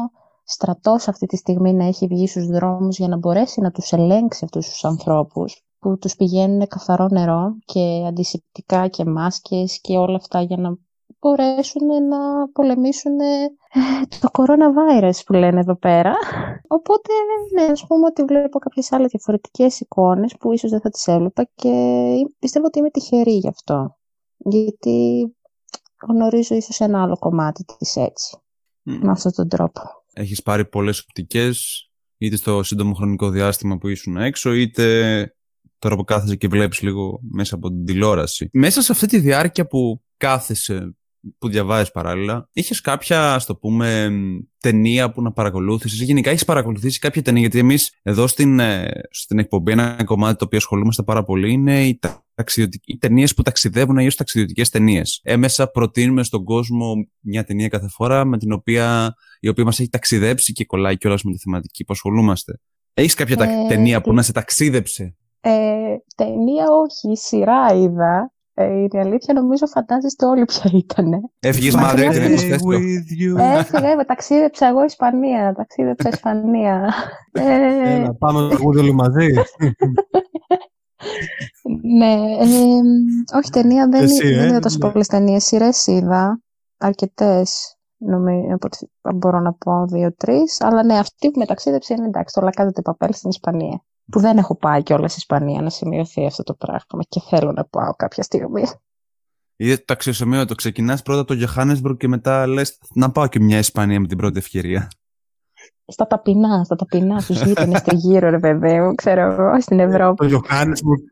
στρατός αυτή τη στιγμή να έχει βγει στους δρόμους για να μπορέσει να τους ελέγξει αυτούς τους ανθρώπους που τους πηγαίνουν καθαρό νερό και αντισηπτικά και μάσκες και όλα αυτά για να μπορέσουν να πολεμήσουν το κοροναβάιρες που λένε εδώ πέρα. Οπότε, ναι, ας πούμε ότι βλέπω κάποιες άλλες διαφορετικές εικόνες που ίσως δεν θα τις έβλεπα και πιστεύω ότι είμαι τυχερή γι' αυτό. Γιατί γνωρίζω ίσως ένα άλλο κομμάτι της έτσι, mm. με αυτόν τον τρόπο. Έχεις πάρει πολλές οπτικές, είτε στο σύντομο χρονικό διάστημα που ήσουν έξω, είτε τώρα που κάθεσαι και βλέπεις λίγο μέσα από την τηλεόραση. Μέσα σε αυτή τη διάρκεια που κάθεσαι, που διαβάζεις παράλληλα, είχες κάποια, ας το πούμε, ταινία που να παρακολούθησες? Γενικά έχεις παρακολουθήσει κάποια ταινία? Γιατί εμείς εδώ στην, στην εκπομπή ένα κομμάτι το οποίο ασχολούμαστε πάρα πολύ είναι οι, οι ταινίες που ταξιδεύουν ή ως ταξιδιωτικές ταινίες. Έμεσα προτείνουμε στον κόσμο μια ταινία κάθε φορά με την οποία, η οποία μας έχει ταξιδέψει και κολλάει κιόλας με τη θεματική που ασχολούμαστε. Έχεις κάποια ε, ταινία που να σε ταξίδεψε? Ε, ταινία όχι, σειρά είδα. Ε, η αλήθεια νομίζω φαντάζεστε όλοι ποια ήτανε. Έφυγες Μάδρη, δεν μας θες το. Έφυγα, ταξίδεψα εγώ Ισπανία, ταξίδεψα Ισπανία. ε... Έλα, πάμε να ακούγονται όλοι μαζί. Ναι, ε, όχι ταινία, δεν, Εσύ, δεν ε, είδα τόσο πολλές ταινίες, σειρές είδα, αρκετές. Νομίζω, μπορώ να πω δύο-τρεις, αλλά ναι, αυτή που με ταξίδεψε είναι εντάξει, το Casa de Papel στην Ισπανία. Που δεν έχω πάει κιόλας στην Ισπανία, να σημειωθεί αυτό το πράγμα και θέλω να πάω κάποια στιγμή. Είδε το αξιοσημείωτο. Ξεκινάς πρώτα το Γιοχάνεσμπουργκ και μετά λες να πάω και μια Ισπανία με την πρώτη ευκαιρία. Στα ταπεινά, στα ταπεινά, στους γείτονες τριγύρω, ρε παιδί μου, ξέρω εγώ, στην Ευρώπη. Το Γιοχάνεσμπουργκ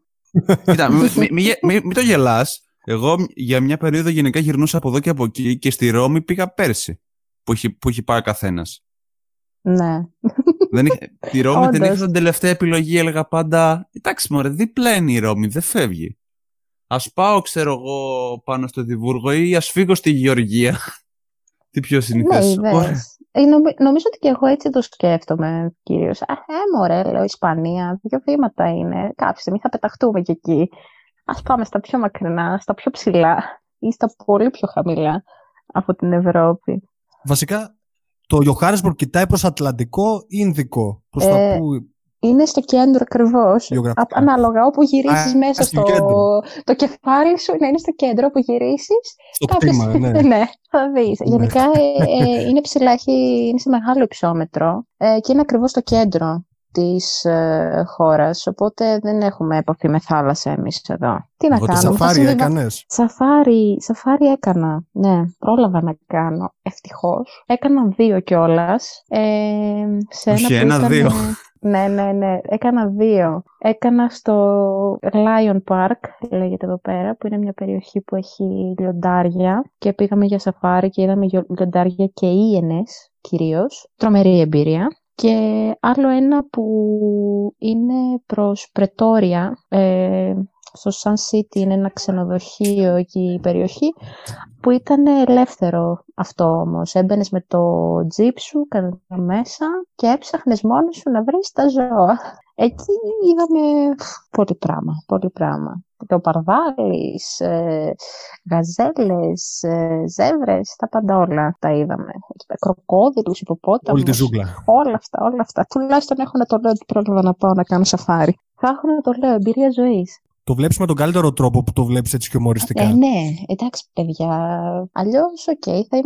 Κοίτα, μην μη, μη, μη, μη το γελάς. Εγώ για μια περίοδο γενικά γυρνούσα από εδώ και από εκεί και στη Ρώμη πήγα πέρσι που έχει, που έχει πάει καθένας. Ναι. Δεν είχε, τη Ρώμη δεν είχα την τελευταία επιλογή, έλεγα πάντα εντάξει μωρέ, δίπλα είναι η Ρώμη, δεν φεύγει. Ας πάω, ξέρω εγώ, πάνω στο Διβούργο ή ας φύγω στη Γεωργία. Τι πιο συνηθές. Ναι, ε, νομι, νομίζω ότι και εγώ έτσι το σκέφτομαι κυρίως. Α, ε, μωρέ, λέω, Ισπανία, δύο βήματα είναι. Κάποια στιγμή θα πεταχτούμε και εκεί. Ας πάμε στα πιο μακρινά, στα πιο ψηλά ή στα πολύ πιο χαμηλά από την Ευρώπη. Βασικά, το Γιοχάνεσμπουργκ κοιτάει προς Ατλαντικό ή Ινδικό. Προς ε, τα που... Είναι στο κέντρο ακριβώς. Ανάλογα, όπου γυρίσεις Α, μέσα στο κέντρο. Το κεφάλι σου να είναι στο κέντρο, όπου γυρίσεις. Στο κάποιες... κτήμα, ναι. Ναι, θα δεις. Ναι. Γενικά, ε, ε, είναι ψηλά, έχει, είναι σε μεγάλο υψόμετρο ε, και είναι ακριβώς στο κέντρο της ε, χώρας, οπότε δεν έχουμε επαφή με θάλασσα εμείς εδώ. Τι να κάνουμε. Σαφάρι έκανες. Σαφάρι, σαφάρι έκανα, ναι. Πρόλαβα να κάνω, ευτυχώς. Έκανα δύο κιόλας. Ε, σε ένα, ένα δύο. Ήταν, ναι, ναι, ναι. Έκανα δύο. Έκανα στο Lion Park, λέγεται εδώ πέρα, που είναι μια περιοχή που έχει λιοντάρια και πήγαμε για σαφάρι και είδαμε λιοντάρια και ίενες κυρίως. Τρομερή εμπειρία. Και άλλο ένα που είναι προς Πρετόρια, ε, στο Sun City, είναι ένα ξενοδοχείο εκεί η περιοχή, που ήταν ελεύθερο αυτό όμως. Έμπαινες με το τζιπ σου κατά μέσα και έψαχνες μόνος σου να βρεις τα ζώα. Εκεί είδαμε πολύ πράγμα, πολύ πράγμα. Το παρδάλις, ε, γαζέλες, ε, ζεύρες, τα πάντα όλα τα είδαμε. Κροκόδιλους, υποπόταμους, όλη τη ζούγκλα. Όλα αυτά, όλα αυτά. Τουλάχιστον έχω να το λέω ότι πρόλαβα να πάω να κάνω σαφάρι. Θα έχω να το λέω, εμπειρία ζωής. Το βλέπεις με τον καλύτερο τρόπο που το βλέπεις έτσι χιουμοριστικά. Ε, ναι, εντάξει παιδιά. Αλλιώς, οκ, okay, θα,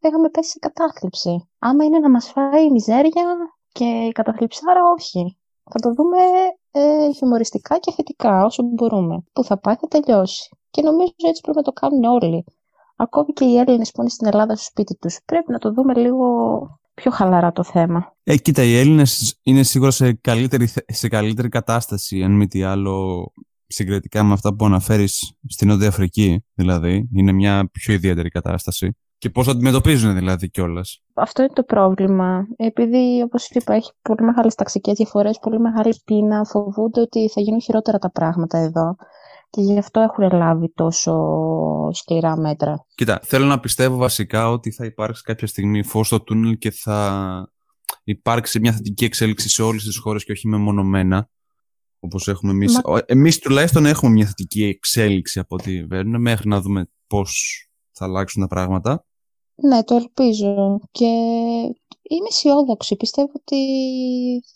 θα είχαμε πέσει σε κατάθλιψη. Άμα είναι να μας φάει η μιζέρια και η καταθλιψάρα, όχι. Θα το δούμε ε, χιουμοριστικά και θετικά όσο μπορούμε. Που θα πάει θα τελειώσει. Και νομίζω έτσι πρέπει να το κάνουν όλοι. Ακόμη και οι Έλληνες που είναι στην Ελλάδα στο σπίτι τους. Πρέπει να το δούμε λίγο πιο χαλαρά το θέμα. Ε, κοίτα, οι Έλληνες είναι σίγουρα σε καλύτερη, σε καλύτερη κατάσταση, αν μη τι άλλο, συγκριτικά με αυτά που αναφέρεις στην Νότια Αφρική. Δηλαδή, είναι μια πιο ιδιαίτερη κατάσταση. Και πώς αντιμετωπίζουν δηλαδή κιόλας. Αυτό είναι το πρόβλημα. Επειδή, όπως είπα, έχει πολύ μεγάλες ταξικές διαφορές, πολύ μεγάλη πείνα, φοβούνται ότι θα γίνουν χειρότερα τα πράγματα εδώ. Και γι' αυτό έχουν λάβει τόσο σκληρά μέτρα. Κοίτα, θέλω να πιστεύω βασικά ότι θα υπάρξει κάποια στιγμή φως στο τούνελ και θα υπάρξει μια θετική εξέλιξη σε όλες τις χώρες και όχι μεμονωμένα. Όπως έχουμε εμείς. Μα... Εμείς τουλάχιστον έχουμε μια θετική εξέλιξη από ό,τι βαίνουν, μέχρι να δούμε πώς θα αλλάξουν τα πράγματα. Ναι, το ελπίζω. Και είμαι αισιόδοξη. Πιστεύω ότι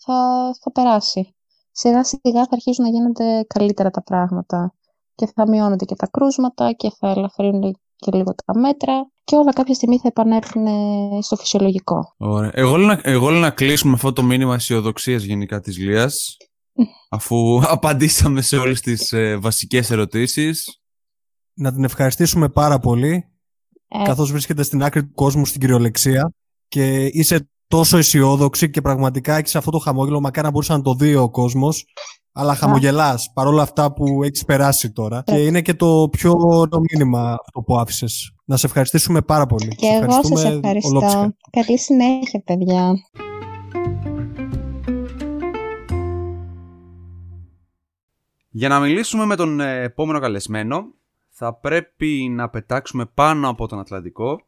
θα, θα περάσει. Σιγά σιγά θα αρχίσουν να γίνονται καλύτερα τα πράγματα. Και θα μειώνονται και τα κρούσματα και θα ελαφρύνουν και λίγο τα μέτρα. Και όλα κάποια στιγμή θα επανέλθουν στο φυσιολογικό. Ωραία. Εγώ λέω να, εγώ λέω να κλείσουμε αυτό το μήνυμα αισιοδοξίας γενικά της Λίας. Αφού απαντήσαμε σε όλες τις ε, βασικές ερωτήσεις. Να την ευχαριστήσουμε πάρα πολύ. Ε. Καθώς βρίσκεται στην άκρη του κόσμου, στην κυριολεξία, και είσαι τόσο αισιόδοξη και πραγματικά έχεις αυτό το χαμόγελο. Μακάρι να μπορούσε να το δει ο κόσμος, αλλά χαμογελάς παρόλα αυτά που έχεις περάσει τώρα. Ε. Και είναι και το πιο ωραίο μήνυμα αυτό που άφησες. Να σε ευχαριστήσουμε πάρα πολύ. Και εγώ σας ευχαριστώ. Ολόψυχα. Καλή συνέχεια, παιδιά. Για να μιλήσουμε με τον επόμενο καλεσμένο, θα πρέπει να πετάξουμε πάνω από τον Ατλαντικό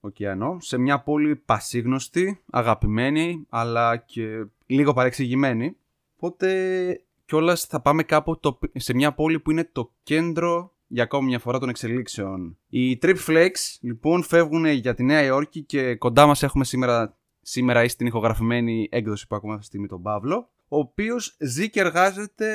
ωκεανό σε μια πόλη πασίγνωστη, αγαπημένη, αλλά και λίγο παρεξηγημένη. Οπότε κιόλας θα πάμε κάπου το, σε μια πόλη που είναι το κέντρο για ακόμη μια φορά των εξελίξεων. Οι Trip Flakes λοιπόν φεύγουν για τη Νέα Υόρκη και κοντά μας έχουμε σήμερα, σήμερα ή στην ηχογραφημένη έκδοση που ακούμε αυτή τη στιγμή τον Παύλο, ο οποίος ζει και εργάζεται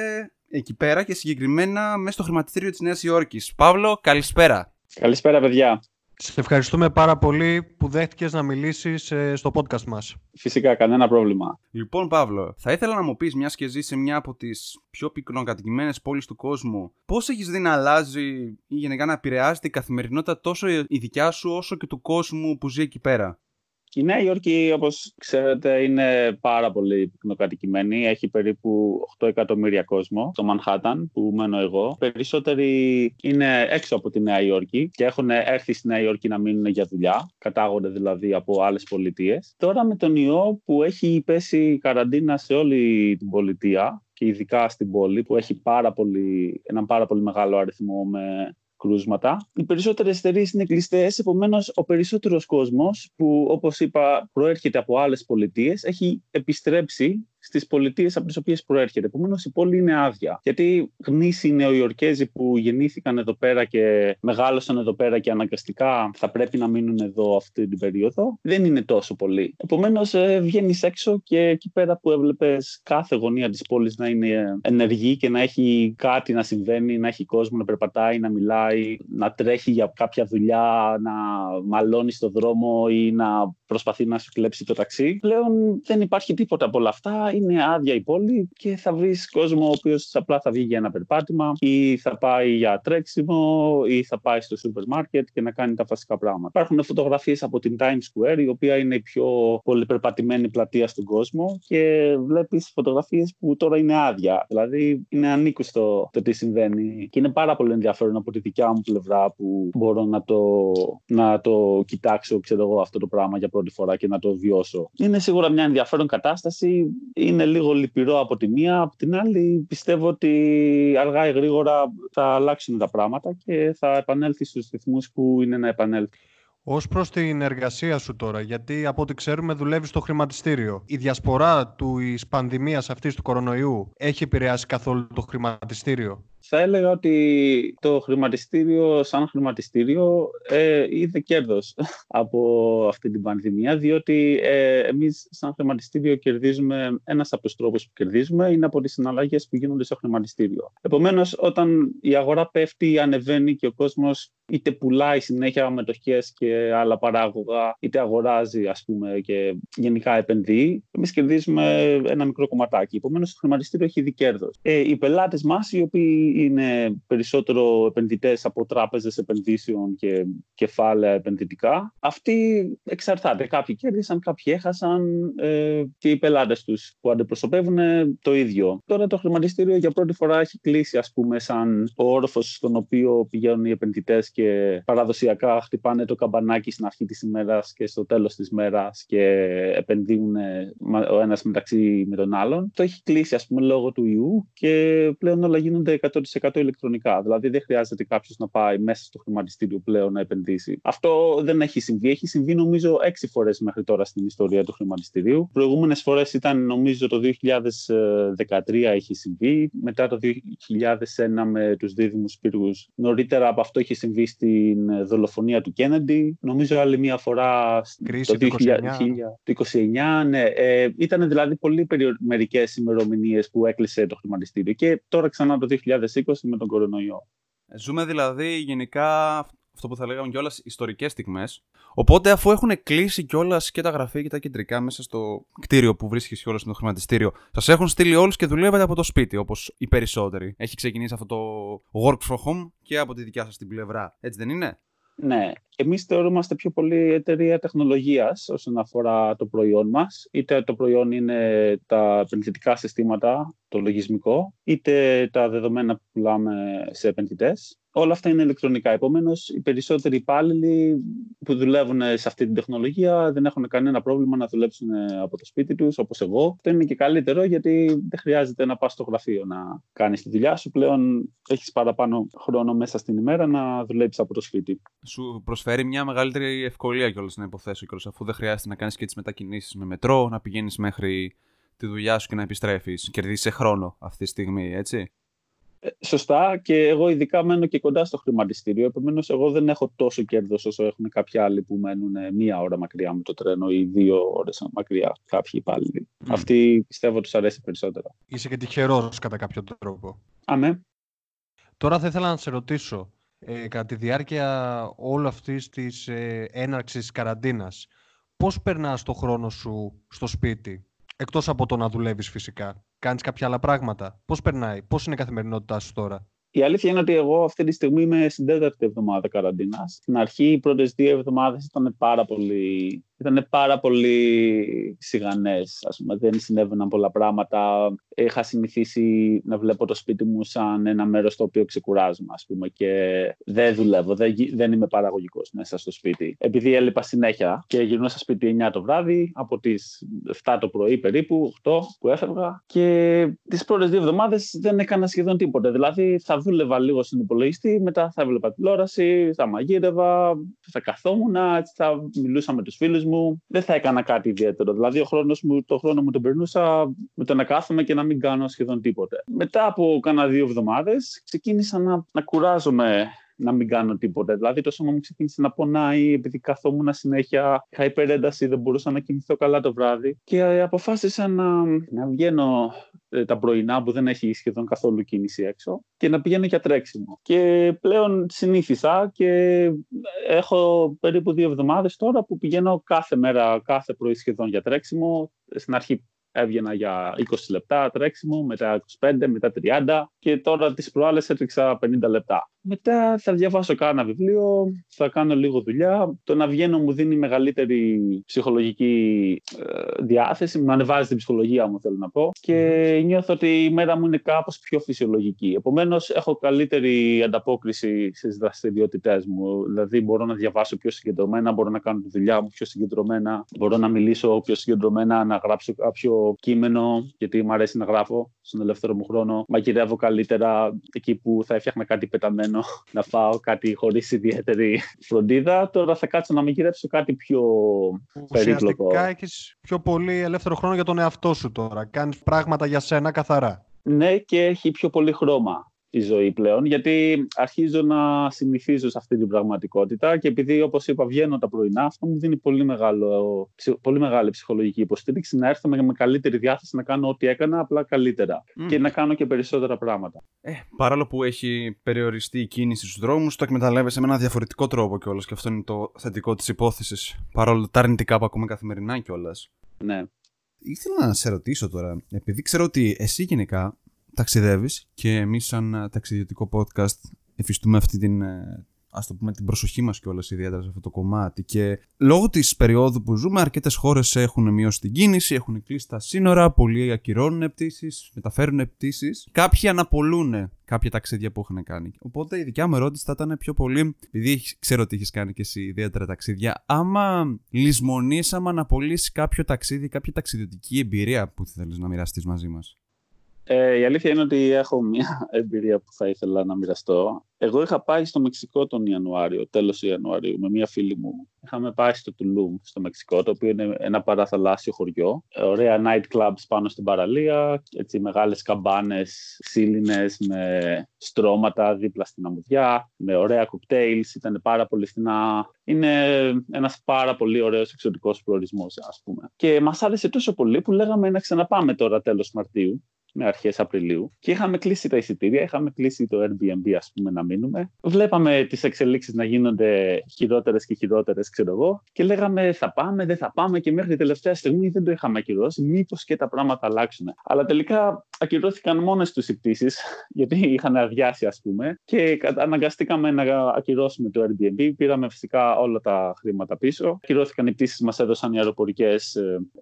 εκεί πέρα και συγκεκριμένα μέσα στο χρηματιστήριο της Νέας Υόρκης. Παύλο, καλησπέρα. Καλησπέρα, παιδιά. Σε ευχαριστούμε πάρα πολύ που δέχτηκες να μιλήσεις στο podcast μας. Φυσικά, κανένα πρόβλημα. Λοιπόν, Παύλο, θα ήθελα να μου πεις, μιας και ζεις σε μια από τις πιο πυκνοκατοικημένες πόλεις του κόσμου, πώς έχεις δει να αλλάζει ή γενικά να επηρεάζεται η καθημερινότητα τόσο η δικιά σου όσο και του κόσμου που ζει εκεί πέρα. Η Νέα Υόρκη, όπως ξέρετε, είναι πάρα πολύ πυκνοκατοικημένη. Έχει περίπου οκτώ εκατομμύρια κόσμο. Στο Μανχάταν, που μένω εγώ, περισσότεροι είναι έξω από τη Νέα Υόρκη και έχουν έρθει στη Νέα Υόρκη να μείνουν για δουλειά. Κατάγονται δηλαδή από άλλες πολιτείες. Τώρα με τον ιό που έχει πέσει καραντίνα σε όλη την πολιτεία και ειδικά στην πόλη, που έχει πάρα πολύ, έναν πάρα πολύ μεγάλο αριθμό με... κρούσματα. Οι περισσότερες εταιρείες είναι κλειστές, επομένως ο περισσότερος κόσμος που, όπως είπα, προέρχεται από άλλες πολιτείες, έχει επιστρέψει στις πολιτείες από τις οποίες προέρχεται. Επομένως η πόλη είναι άδεια. Γιατί γνήσιοι Νεοϊορκέζοι που γεννήθηκαν εδώ πέρα και μεγάλωσαν εδώ πέρα και αναγκαστικά θα πρέπει να μείνουν εδώ αυτή την περίοδο, δεν είναι τόσο πολλοί. Επομένως βγαίνεις έξω και εκεί πέρα που έβλεπες κάθε γωνία της πόλης να είναι ενεργή και να έχει κάτι να συμβαίνει, να έχει κόσμο να περπατάει, να μιλάει, να τρέχει για κάποια δουλειά, να μαλώνει στον δρόμο ή να προσπαθεί να σου κλέψει το ταξί. Πλέον δεν υπάρχει τίποτα από όλα αυτά. Είναι άδεια η πόλη και θα βρεις κόσμο ο οποίος απλά θα βγει για ένα περπάτημα ή θα πάει για τρέξιμο ή θα πάει στο σούπερ μάρκετ και να κάνει τα βασικά πράγματα. Υπάρχουν φωτογραφίες από την Times Square, η οποία είναι η πιο πολυπερπατημένη πλατεία στον κόσμο, και βλέπεις φωτογραφίες που τώρα είναι άδεια. Δηλαδή είναι ανήκουστο το τι συμβαίνει και είναι πάρα πολύ ενδιαφέρον από τη δικιά μου πλευρά που μπορώ να το, να το κοιτάξω, ξέρω εγώ, αυτό το πράγμα για πρώτη φορά και να το βιώσω. Είναι σίγουρα μια ενδιαφέρον κατάσταση. Είναι λίγο λυπηρό από τη μία, από την άλλη πιστεύω ότι αργά ή γρήγορα θα αλλάξουν τα πράγματα και θα επανέλθει στους ρυθμούς που είναι να επανέλθει. Ως προς την εργασία σου τώρα, γιατί από ό,τι ξέρουμε δουλεύεις στο χρηματιστήριο. Η διασπορά της πανδημίας αυτής του κορονοϊού έχει επηρεάσει καθόλου το χρηματιστήριο? Θα έλεγα ότι το χρηματιστήριο σαν χρηματιστήριο ε, είδε κέρδος από αυτή την πανδημία, διότι ε, εμείς σαν χρηματιστήριο κερδίζουμε, ένας από τους τρόπους που κερδίζουμε είναι από τις συναλλαγές που γίνονται στο χρηματιστήριο. Επομένως, όταν η αγορά πέφτει, ανεβαίνει και ο κόσμος είτε πουλάει συνέχεια μετοχές και άλλα παράγωγα, είτε αγοράζει, ας πούμε, και γενικά επενδύει, εμείς κερδίζουμε ένα μικρό κομματάκι. Επομένως, το χρηματιστήριο έχει ήδη κέρδος. Ε, οι πελάτες μας, οι οποίοι είναι περισσότερο επενδυτές από τράπεζες επενδύσεων και κεφάλαια επενδυτικά, αυτοί εξαρτάται. Κάποιοι κέρδισαν, κάποιοι έχασαν, ε, και οι πελάτες τους που αντιπροσωπεύουν το ίδιο. Τώρα το χρηματιστήριο για πρώτη φορά έχει κλείσει, ας πούμε, σαν ο όροφος στον οποίο πηγαίνουν οι επενδυτές και παραδοσιακά χτυπάνε το καμπανάκι στην αρχή της ημέρας και στο τέλος της μέρας και επενδύουν ο ένας μεταξύ με τον άλλον. Το έχει κλείσει, ας πούμε, λόγω του ιού και πλέον όλα γίνονται εκατό τοις εκατό ηλεκτρονικά. Δηλαδή δεν χρειάζεται κάποιος να πάει μέσα στο χρηματιστήριο πλέον να επενδύσει. Αυτό δεν έχει συμβεί. Έχει συμβεί, νομίζω, έξι φορές μέχρι τώρα στην ιστορία του χρηματιστηρίου. Προηγούμενες φορές ήταν, νομίζω, το δύο χιλιάδες δεκατρία έχει συμβεί. Μετά το δύο χιλιάδες ένα με τους δίδυμους πύργους. Νωρίτερα από αυτό έχει συμβεί στην δολοφονία του Κέννεντι. Νομίζω άλλη μία φορά κρίση το δύο χιλιάδες είκοσι εννιά. Ναι. Ε, ήταν δηλαδή πολύ μερικές ημερομηνίες που έκλεισε το χρηματιστήριο. Και τώρα ξανά το δύο χιλιάδες είκοσι με τον κορονοϊό. Ζούμε δηλαδή γενικά αυτό που θα λέγαμε κιόλας ιστορικές στιγμές. Οπότε, αφού έχουν κλείσει κιόλας και τα γραφεία και τα κεντρικά μέσα στο κτίριο που βρίσκεις κιόλας στο χρηματιστήριο, σας έχουν στείλει όλους και δουλεύετε από το σπίτι, όπως οι περισσότεροι. Έχει ξεκινήσει αυτό το work from home και από τη δικιά σας την πλευρά. Έτσι δεν είναι? Ναι. Εμείς θεωρούμαστε πιο πολύ εταιρεία τεχνολογίας όσον αφορά το προϊόν μας. Είτε το προϊόν είναι τα επενδυτικά συστήματα, το λογισμικό, είτε τα δεδομένα που πουλάμε σε επενδυτές. Όλα αυτά είναι ηλεκτρονικά. Επομένως, οι περισσότεροι υπάλληλοι που δουλεύουν σε αυτή την τεχνολογία δεν έχουν κανένα πρόβλημα να δουλέψουν από το σπίτι τους, όπως εγώ. Αυτό είναι και καλύτερο, γιατί δεν χρειάζεται να πας στο γραφείο να κάνεις τη δουλειά σου. Πλέον έχεις παραπάνω χρόνο μέσα στην ημέρα να δουλέψεις από το σπίτι. Σου προσφέρει μια μεγαλύτερη ευκολία κιόλας, να υποθέσω κιόλας, αφού δεν χρειάζεται να κάνεις και τις μετακινήσεις με μετρό, να πηγαίνεις μέχρι τη δουλειά σου και να επιστρέφεις. Κερδίζεις χρόνο αυτή τη στιγμή, έτσι. Σωστά, και εγώ ειδικά μένω και κοντά στο χρηματιστήριο. Επομένως, εγώ δεν έχω τόσο κέρδος όσο έχουν κάποιοι άλλοι που μένουν μία ώρα μακριά με το τρένο ή δύο ώρες μακριά. Κάποιοι υπάλληλοι. Mm. Αυτοί πιστεύω τους αρέσει περισσότερα. Είσαι και τυχερός κατά κάποιο τρόπο. Αμέ. Τώρα θα ήθελα να σε ρωτήσω, ε, κατά τη διάρκεια όλη αυτή τη ε, έναρξη καραντίνας, πώς περνάς το χρόνο σου στο σπίτι, εκτός από το να δουλεύεις φυσικά? Κάνεις κάποια άλλα πράγματα? Πώς περνάει, πώς είναι η καθημερινότητά σου τώρα? Η αλήθεια είναι ότι εγώ αυτή τη στιγμή είμαι στην τέταρτη εβδομάδα καραντίνας. Στην αρχή, οι πρώτες δύο εβδομάδες ήταν πάρα πολύ ήταν πάρα πολύ σιγανές, ας πούμε. Δεν συνέβαιναν πολλά πράγματα. Είχα συνηθίσει να βλέπω το σπίτι μου σαν ένα μέρος το οποίο ξεκουράζομαι, ας πούμε, και δεν δουλεύω, δεν, δεν είμαι παραγωγικός μέσα στο σπίτι. Επειδή έλειπα συνέχεια και γυρνούσα σπίτι εννιά το βράδυ, από τις εφτά το πρωί περίπου, οκτώ που έφευγα, και τις πρώτες δύο εβδομάδες δεν έκανα σχεδόν τίποτα. Δηλαδή θα δούλευα λίγο στον υπολογιστή, μετά θα έβλεπα τηλεόραση, θα μαγείρευα, θα καθόμουν, θα μιλούσα με τους φίλους μου. Δεν θα έκανα κάτι ιδιαίτερο. Δηλαδή, ο χρόνος μου, το χρόνο μου τον περνούσα με το να κάθομαι και να μην κάνω σχεδόν τίποτε. Μετά από κάνα δύο εβδομάδες, ξεκίνησα να, να κουράζομαι να μην κάνω τίποτα. Δηλαδή, το σώμα μου ξεκίνησε να πονάει, επειδή καθόμουν συνέχεια, είχα υπερένταση, δεν μπορούσα να κοιμηθώ καλά το βράδυ. Και αποφάσισα να, να βγαίνω τα πρωινά που δεν έχει σχεδόν καθόλου κίνηση έξω και να πηγαίνω για τρέξιμο. Και πλέον συνήθισα και έχω περίπου δύο εβδομάδες τώρα που πηγαίνω κάθε μέρα, κάθε πρωί σχεδόν για τρέξιμο. Στην αρχή έβγαινα για είκοσι λεπτά τρέξιμο, μετά είκοσι πέντε, μετά τριάντα, και τώρα τις προάλλες έτρεξα πενήντα λεπτά. Μετά θα διαβάσω κάνα βιβλίο, θα κάνω λίγο δουλειά. Το να βγαίνω μου δίνει μεγαλύτερη ψυχολογική ε, διάθεση, μου ανεβάζει την ψυχολογία μου, θέλω να πω, και νιώθω ότι η μέρα μου είναι κάπως πιο φυσιολογική. Επομένως, έχω καλύτερη ανταπόκριση στις δραστηριότητές μου. Δηλαδή, μπορώ να διαβάσω πιο συγκεντρωμένα, μπορώ να κάνω τη δουλειά μου πιο συγκεντρωμένα, μπορώ να μιλήσω πιο συγκεντρωμένα, να γράψω κάποιο κείμενο, γιατί μου αρέσει να γράφω στον ελεύθερο μου χρόνο. Μαγειρεύω καλύτερα, εκεί που θα έφτιαχνα κάτι πεταμένο, να φάω κάτι χωρίς ιδιαίτερη φροντίδα. Τώρα θα κάτσω να μαγειρέψω κάτι πιο περίπλοκο. Ουσιαστικά έχεις πιο πολύ ελεύθερο χρόνο για τον εαυτό σου τώρα. Κάνεις πράγματα για σένα καθαρά. Ναι, και έχει πιο πολύ χρώμα η ζωή πλέον, γιατί αρχίζω να συνηθίζω σε αυτή την πραγματικότητα, και επειδή, όπως είπα, βγαίνω τα πρωινά, αυτό μου δίνει πολύ, μεγάλο, πολύ μεγάλη ψυχολογική υποστήριξη, να έρθω με καλύτερη διάθεση να κάνω ό,τι έκανα, απλά καλύτερα, mm. και να κάνω και περισσότερα πράγματα. Ε, παρόλο που έχει περιοριστεί η κίνηση στους δρόμους, το εκμεταλλεύεσαι με ένα διαφορετικό τρόπο κιόλας, και αυτό είναι το θετικό της υπόθεσης, παρόλο τα αρνητικά που ακούμε καθημερινά κιόλας. Ναι. Ήθελα να σε ρωτήσω τώρα, επειδή ξέρω ότι εσύ γενικά ταξιδεύεις, και εμείς σαν ταξιδιωτικό podcast εφιστούμε αυτή την, ας το πούμε, την προσοχή μας κιόλας ιδιαίτερα σε αυτό το κομμάτι, και λόγω της περίοδου που ζούμε αρκετές χώρες έχουν μειώσει την κίνηση, έχουν κλείσει τα σύνορα, πολλοί ακυρώνουν πτήσεις, μεταφέρουν πτήσεις, κάποιοι αναπολούν κάποια ταξίδια που έχουν κάνει. Οπότε η δικιά μου ερώτηση θα ήταν πιο πολύ, επειδή ξέρω ότι έχεις κάνει και εσύ ιδιαίτερα ταξίδια, άμα λησμονείς, άμα αναπολύσεις κάποιο ταξίδι, κάποια ταξιδιωτική εμπειρία που θέλεις να μοιραστείς μαζί μας. Ε, η αλήθεια είναι ότι έχω μια εμπειρία που θα ήθελα να μοιραστώ. Εγώ είχα πάει στο Μεξικό τον Ιανουάριο, τέλος Ιανουαρίου, με μια φίλη μου. Είχαμε πάει στο Τουλούμ, στο Μεξικό, το οποίο είναι ένα παραθαλάσσιο χωριό. Ωραία night clubs πάνω στην παραλία, έτσι, μεγάλες καμπάνες ξύλινες με στρώματα δίπλα στην αμμουδιά, με ωραία κοκτέιλς, ήταν πάρα πολύ φθηνά. Είναι ένας πάρα πολύ ωραίος εξωτικός προορισμός, ας πούμε. Και μας άρεσε τόσο πολύ που λέγαμε να ξαναπάμε τώρα τέλος Μαρτίου, με αρχές Απριλίου, και είχαμε κλείσει τα εισιτήρια, είχαμε κλείσει το Airbnb, ας πούμε, να μείνουμε. Βλέπαμε τις εξελίξεις να γίνονται χειρότερες και χειρότερες, ξέρω εγώ, και λέγαμε θα πάμε, δεν θα πάμε, και μέχρι την τελευταία στιγμή δεν το είχαμε ακυρώσει, μήπως και τα πράγματα αλλάξουν. Αλλά τελικά ακυρώθηκαν μόνες τους οι πτήσεις, γιατί είχαν αδειάσει, ας πούμε, και αναγκαστήκαμε να ακυρώσουμε το Airbnb. Πήραμε φυσικά όλα τα χρήματα πίσω. Ακυρώθηκαν οι πτήσεις, μας έδωσαν οι αεροπορικές,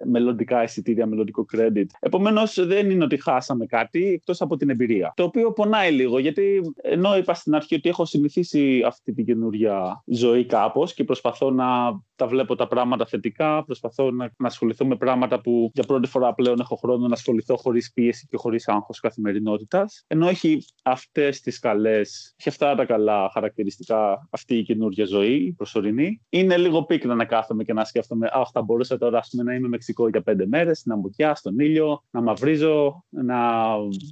μελλοντικά εισιτήρια, μελλοντικό credit. Επομένως, δεν είναι ότι χάσαμε κάτι, εκτός από την εμπειρία. Το οποίο πονάει λίγο, γιατί ενώ είπα στην αρχή ότι έχω συνηθίσει αυτή την καινούργια ζωή κάπως και προσπαθώ να τα βλέπω τα πράγματα θετικά, προσπαθώ να, να ασχοληθώ με πράγματα που για πρώτη φορά πλέον έχω χρόνο να ασχοληθώ χωρίς πίεση και χωρίς άγχος καθημερινότητας. Ενώ έχει αυτές τις καλές, έχει αυτά τα καλά χαρακτηριστικά αυτή η καινούργια ζωή, η προσωρινή, είναι λίγο πίκρα να κάθομαι και να σκέφτομαι, αχ, θα μπορούσα τώρα, ας πούμε, να είμαι Μεξικό για πέντε μέρες, στην αμμουδιά, στον ήλιο, να μαυρίζω, να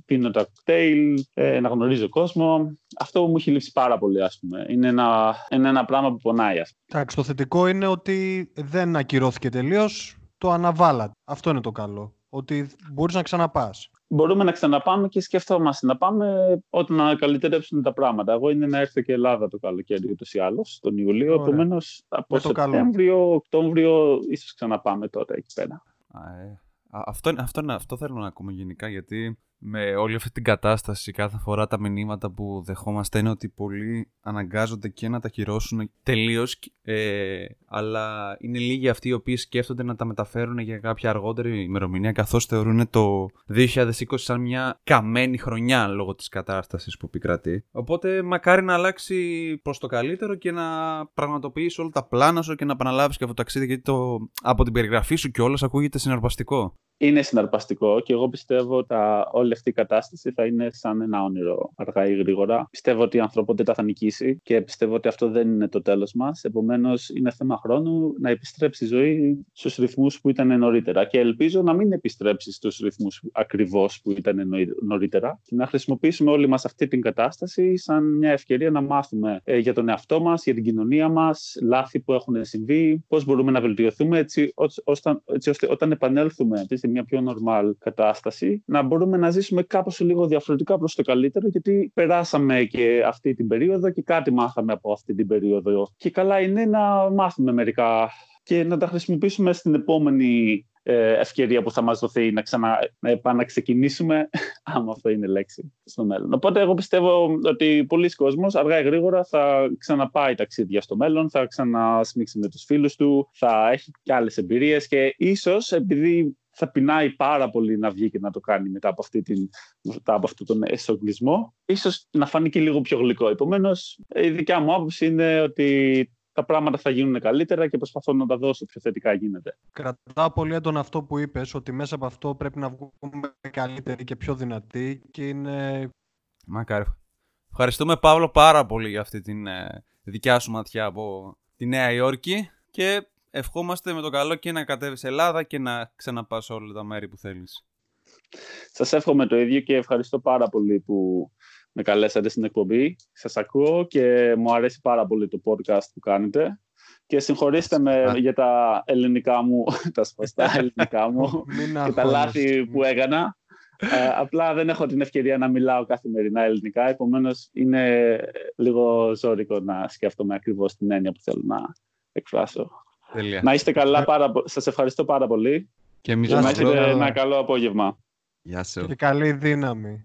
πίνω τα κοκτέιλ, να γνωρίζω κόσμο. Αυτό μου έχει λείψει πάρα πολύ, ας πούμε. Είναι ένα, είναι ένα πράγμα που πονάει, ας πούμε. Εντάξει, το θετικό είναι ότι δεν ακυρώθηκε τελείως, το αναβάλατε. Αυτό είναι το καλό, ότι μπορείς να ξαναπάς. Μπορούμε να ξαναπάμε και σκεφτόμαστε να πάμε όταν καλυτερέψουν τα πράγματα. Εγώ είναι να έρθω και Ελλάδα το καλοκαίρι, ούτως ή άλλως, τον Ιουλίο. Επομένως, από Σεπτέμβριο, Οκτώβριο, ίσως ξαναπάμε τότε εκεί πέρα. Α, ε. Αυτό, αυτό, αυτό θέλω να ακούμε γενικά, γιατί με όλη αυτή την κατάσταση, κάθε φορά τα μηνύματα που δεχόμαστε είναι ότι πολλοί αναγκάζονται και να τα κυρώσουν τελείως, ε, αλλά είναι λίγοι αυτοί οι οποίοι σκέφτονται να τα μεταφέρουν για κάποια αργότερη ημερομηνία, καθώς θεωρούν το δύο χιλιάδες είκοσι σαν μια καμένη χρονιά λόγω της κατάστασης που επικρατεί. Οπότε μακάρι να αλλάξει προς το καλύτερο και να πραγματοποιήσει όλα τα πλάνα σου και να επαναλάβεις και αυτό το ταξίδι, γιατί το, από την περιγραφή σου κιόλας ακούγεται συναρπαστικό. Είναι συναρπαστικό και εγώ πιστεύω τα όλη αυτή η κατάσταση θα είναι σαν ένα όνειρο αργά ή γρήγορα. Πιστεύω ότι η ανθρωπότητα θα νικήσει και πιστεύω ότι αυτό δεν είναι το τέλος μας. Επομένως, είναι θέμα χρόνου να επιστρέψει η ζωή στους ρυθμούς που ήταν νωρίτερα. Και ελπίζω να μην επιστρέψει στους ρυθμούς ακριβώς που ήταν νωρίτερα. Και να χρησιμοποιήσουμε όλοι μας αυτή την κατάσταση σαν μια ευκαιρία να μάθουμε για τον εαυτό μας, για την κοινωνία μας, λάθη που έχουν συμβεί, πώς μπορούμε να βελτιωθούμε έτσι, ώστε, έτσι ώστε όταν επανέλθουμε σε μια πιο νορμάλ κατάσταση, να μπορούμε να ζήσουμε κάπως λίγο διαφορετικά προς το καλύτερο, γιατί περάσαμε και αυτή την περίοδο και κάτι μάθαμε από αυτή την περίοδο. Και καλά είναι να μάθουμε μερικά και να τα χρησιμοποιήσουμε στην επόμενη ευκαιρία που θα μας δοθεί να, ξανα, να επαναξεκινήσουμε, άμα αυτό είναι λέξη, στο μέλλον. Οπότε εγώ πιστεύω ότι πολλοί κόσμος αργά ή γρήγορα θα ξαναπάει ταξίδια στο μέλλον, θα ξανασμίξει με τους φίλους του, θα έχει και άλλες εμπειρίες και ίσως επειδή θα πεινάει πάρα πολύ να βγει και να το κάνει μετά από, αυτή την, μετά από αυτόν τον εσωγκλισμό, ίσως να φανεί και λίγο πιο γλυκό. Επομένως, η δικιά μου άποψη είναι ότι τα πράγματα θα γίνουν καλύτερα και προσπαθώ να τα δώσω πιο θετικά γίνεται. Κρατάω πολύ έντονα αυτό που είπες, ότι μέσα από αυτό πρέπει να βγούμε καλύτεροι και πιο δυνατοί και είναι... Μακάρι. Ευχαριστούμε, Παύλο, πάρα πολύ για αυτή τη δικιά σου ματιά από τη Νέα Υόρκη και... Ευχόμαστε με το καλό και να κατέβεις Ελλάδα και να ξαναπάς όλα τα μέρη που θέλεις. Σας εύχομαι το ίδιο και ευχαριστώ πάρα πολύ που με καλέσατε στην εκπομπή. Σας ακούω και μου αρέσει πάρα πολύ το podcast που κάνετε. Και συγχωρήστε με για τα ελληνικά μου, τα σπαστά ελληνικά μου και τα λάθη που έκανα. Ε, απλά δεν έχω την ευκαιρία να μιλάω καθημερινά ελληνικά, επομένως είναι λίγο ζώρικο να σκέφτομαι ακριβώς την έννοια που θέλω να εκφράσω. Τελεία. Να είστε καλά, πάρα... σας ευχαριστώ πάρα πολύ και, και να έχετε τώρα... ένα καλό απόγευμα. Γεια σου. Και καλή δύναμη.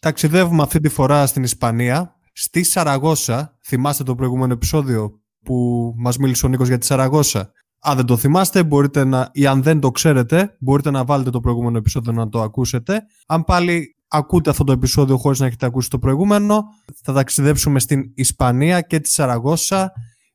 Ταξιδεύουμε αυτή τη φορά στην Ισπανία, στη Σαραγώσα. Θυμάστε το προηγούμενο επεισόδιο που μας μίλησε ο Νίκος για τη Σαραγώσα? Αν δεν το θυμάστε μπορείτε να... ή αν δεν το ξέρετε μπορείτε να βάλετε το προηγούμενο επεισόδιο να το ακούσετε. Αν πάλι ακούτε αυτό το επεισόδιο χωρίς να έχετε ακούσει το προηγούμενο, θα ταξιδέψουμε στην Ισπανία και τη Σαραγώσα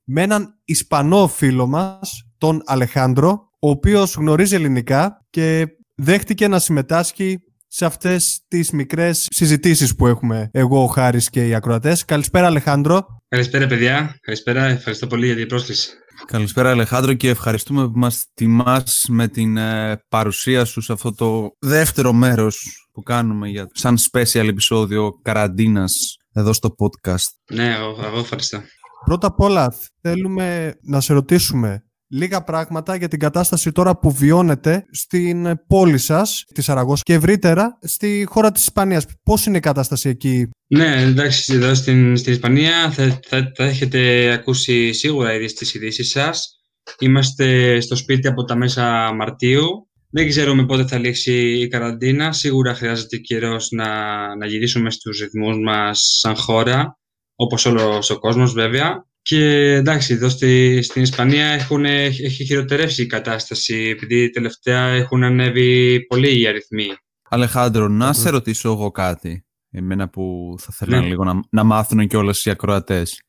με έναν Ισπανό φίλο μας, τον Αλεχάνδρο, ο οποίος γνωρίζει ελληνικά και δέχτηκε να συμμετάσχει σε αυτές τις μικρές συζητήσεις που έχουμε εγώ, ο Χάρης και οι ακροατές. Καλησπέρα, Αλεχάνδρο. Καλησπέρα, παιδιά. Καλησπέρα. Ευχαριστώ πολύ για την πρόσκληση. Καλησπέρα, Αλεχάνδρο, και ευχαριστούμε που μας τιμάς με την ε, παρουσία σου σε αυτό το δεύτερο μέρος που κάνουμε για, σαν special επεισόδιο καραντίνας εδώ στο podcast. Ναι, εγώ ευχαριστώ. Πρώτα απ' όλα θέλουμε να σε ρωτήσουμε λίγα πράγματα για την κατάσταση τώρα που βιώνετε στην πόλη σας, τη Σαραγώσα, και ευρύτερα στη χώρα της Ισπανίας. Πώς είναι η κατάσταση εκεί? Ναι, εντάξει, εδώ στην, στην Ισπανία θα, θα, θα έχετε ακούσει σίγουρα ήδη στις ειδήσεις σας. Είμαστε στο σπίτι από τα μέσα Μαρτίου. Δεν ξέρουμε πότε θα λήξει η καραντίνα. Σίγουρα χρειάζεται καιρός να, να γυρίσουμε στους ρυθμούς μας σαν χώρα, όπως όλος ο κόσμος βέβαια. Και εντάξει, εδώ στη, στην Ισπανία έχουν, έχει χειροτερεύσει η κατάσταση, επειδή τελευταία έχουν ανέβει πολύ οι αριθμοί. Αλεχάνδρο, να σε ρωτήσω εγώ κάτι, εμένα που θα θέλανε ναι. λίγο να, να μάθουν και όλες οι ακροατές.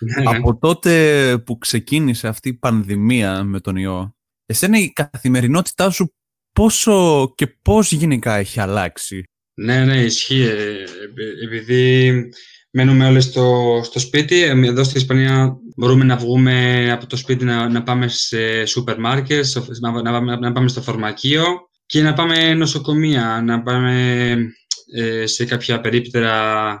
Ναι, ναι. Από τότε που ξεκίνησε αυτή η πανδημία με τον ιό, εσένα η καθημερινότητά σου πόσο και πώς γενικά έχει αλλάξει? Ναι, ναι, ισχύει. Επειδή... Μένουμε όλοι στο, στο σπίτι. Εδώ στην Ισπανία μπορούμε να βγούμε από το σπίτι να, να πάμε σε σούπερ μάρκετ, να, να, να πάμε στο φαρμακείο και να πάμε νοσοκομεία, να πάμε ε, σε κάποια περίπτερα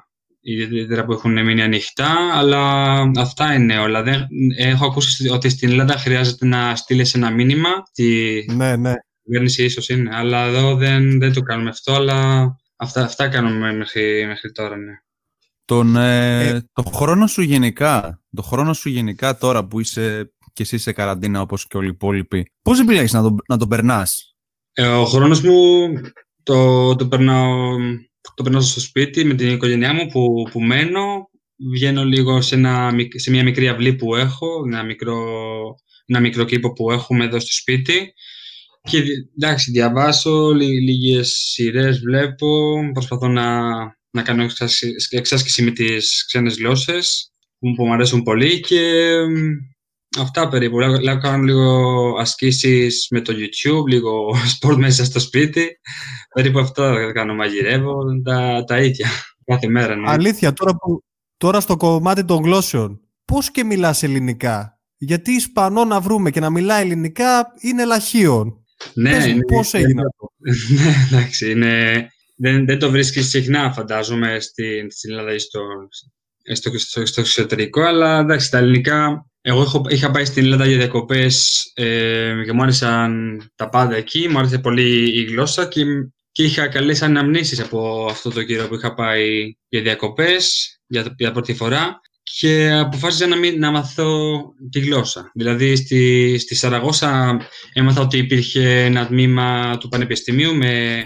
που έχουν μείνει ανοιχτά, αλλά αυτά είναι όλα. Δεν, έχω ακούσει ότι στην Ελλάδα χρειάζεται να στείλεις ένα μήνυμα. Τη ναι, ναι. κυβέρνηση ίσως είναι, αλλά εδώ δεν, δεν το κάνουμε αυτό, αλλά αυτά, αυτά κάνουμε μέχρι, μέχρι τώρα, ναι. Τον, ε, ε, το χρόνο σου γενικά, το χρόνο σου γενικά τώρα που είσαι και εσύ σε καραντίνα όπως και όλοι οι υπόλοιποι, πώς επιλέγεις να τον, να τον περνάς? Ε, ο χρόνος μου Το, το, περνάω, το περνάω στο σπίτι με την οικογένειά μου που, που μένω. Βγαίνω λίγο σε, ένα, σε μια μικρή αυλή που έχω, ένα μικρό, ένα μικρό κήπο που έχουμε εδώ στο σπίτι. Και εντάξει, διαβάσω, λί, λίγες σειρές βλέπω, προσπαθώ να, να κάνω εξάσκηση, εξάσκηση με τις ξένες γλώσσες που, που μου αρέσουν πολύ και αυτά περίπου. Λά, κάνω λίγο ασκήσεις με το YouTube, λίγο σπορτ μέσα στο σπίτι, περίπου αυτά κάνω, μαγειρεύω, τα, τα ίδια κάθε μέρα. Ναι. Αλήθεια, τώρα, που, τώρα στο κομμάτι των γλώσσεων, πώς και μιλάς ελληνικά? Γιατί Ισπανό να βρούμε και να μιλά ελληνικά είναι ελαχείον. Ναι, πες μου, πώς έγινε αυτό? Ναι, εντάξει, είναι, δεν, δεν το βρίσκεις συχνά, φαντάζομαι, στην, στην Ελλάδα ή στο, στο, στο, στο εξωτερικό, αλλά εντάξει, τα ελληνικά... Εγώ έχω, είχα πάει στην Ελλάδα για διακοπές ε, και μου άρεσαν τα πάντα εκεί, μου άρεσε πολύ η γλώσσα και, και είχα καλές αναμνήσεις από αυτό το κύριο που είχα πάει για διακοπές για, για πρώτη φορά. Και αποφάσισα να, μην, να μάθω τη γλώσσα. Δηλαδή, στη, στη Σαραγώσα έμαθα ότι υπήρχε ένα τμήμα του Πανεπιστημίου με,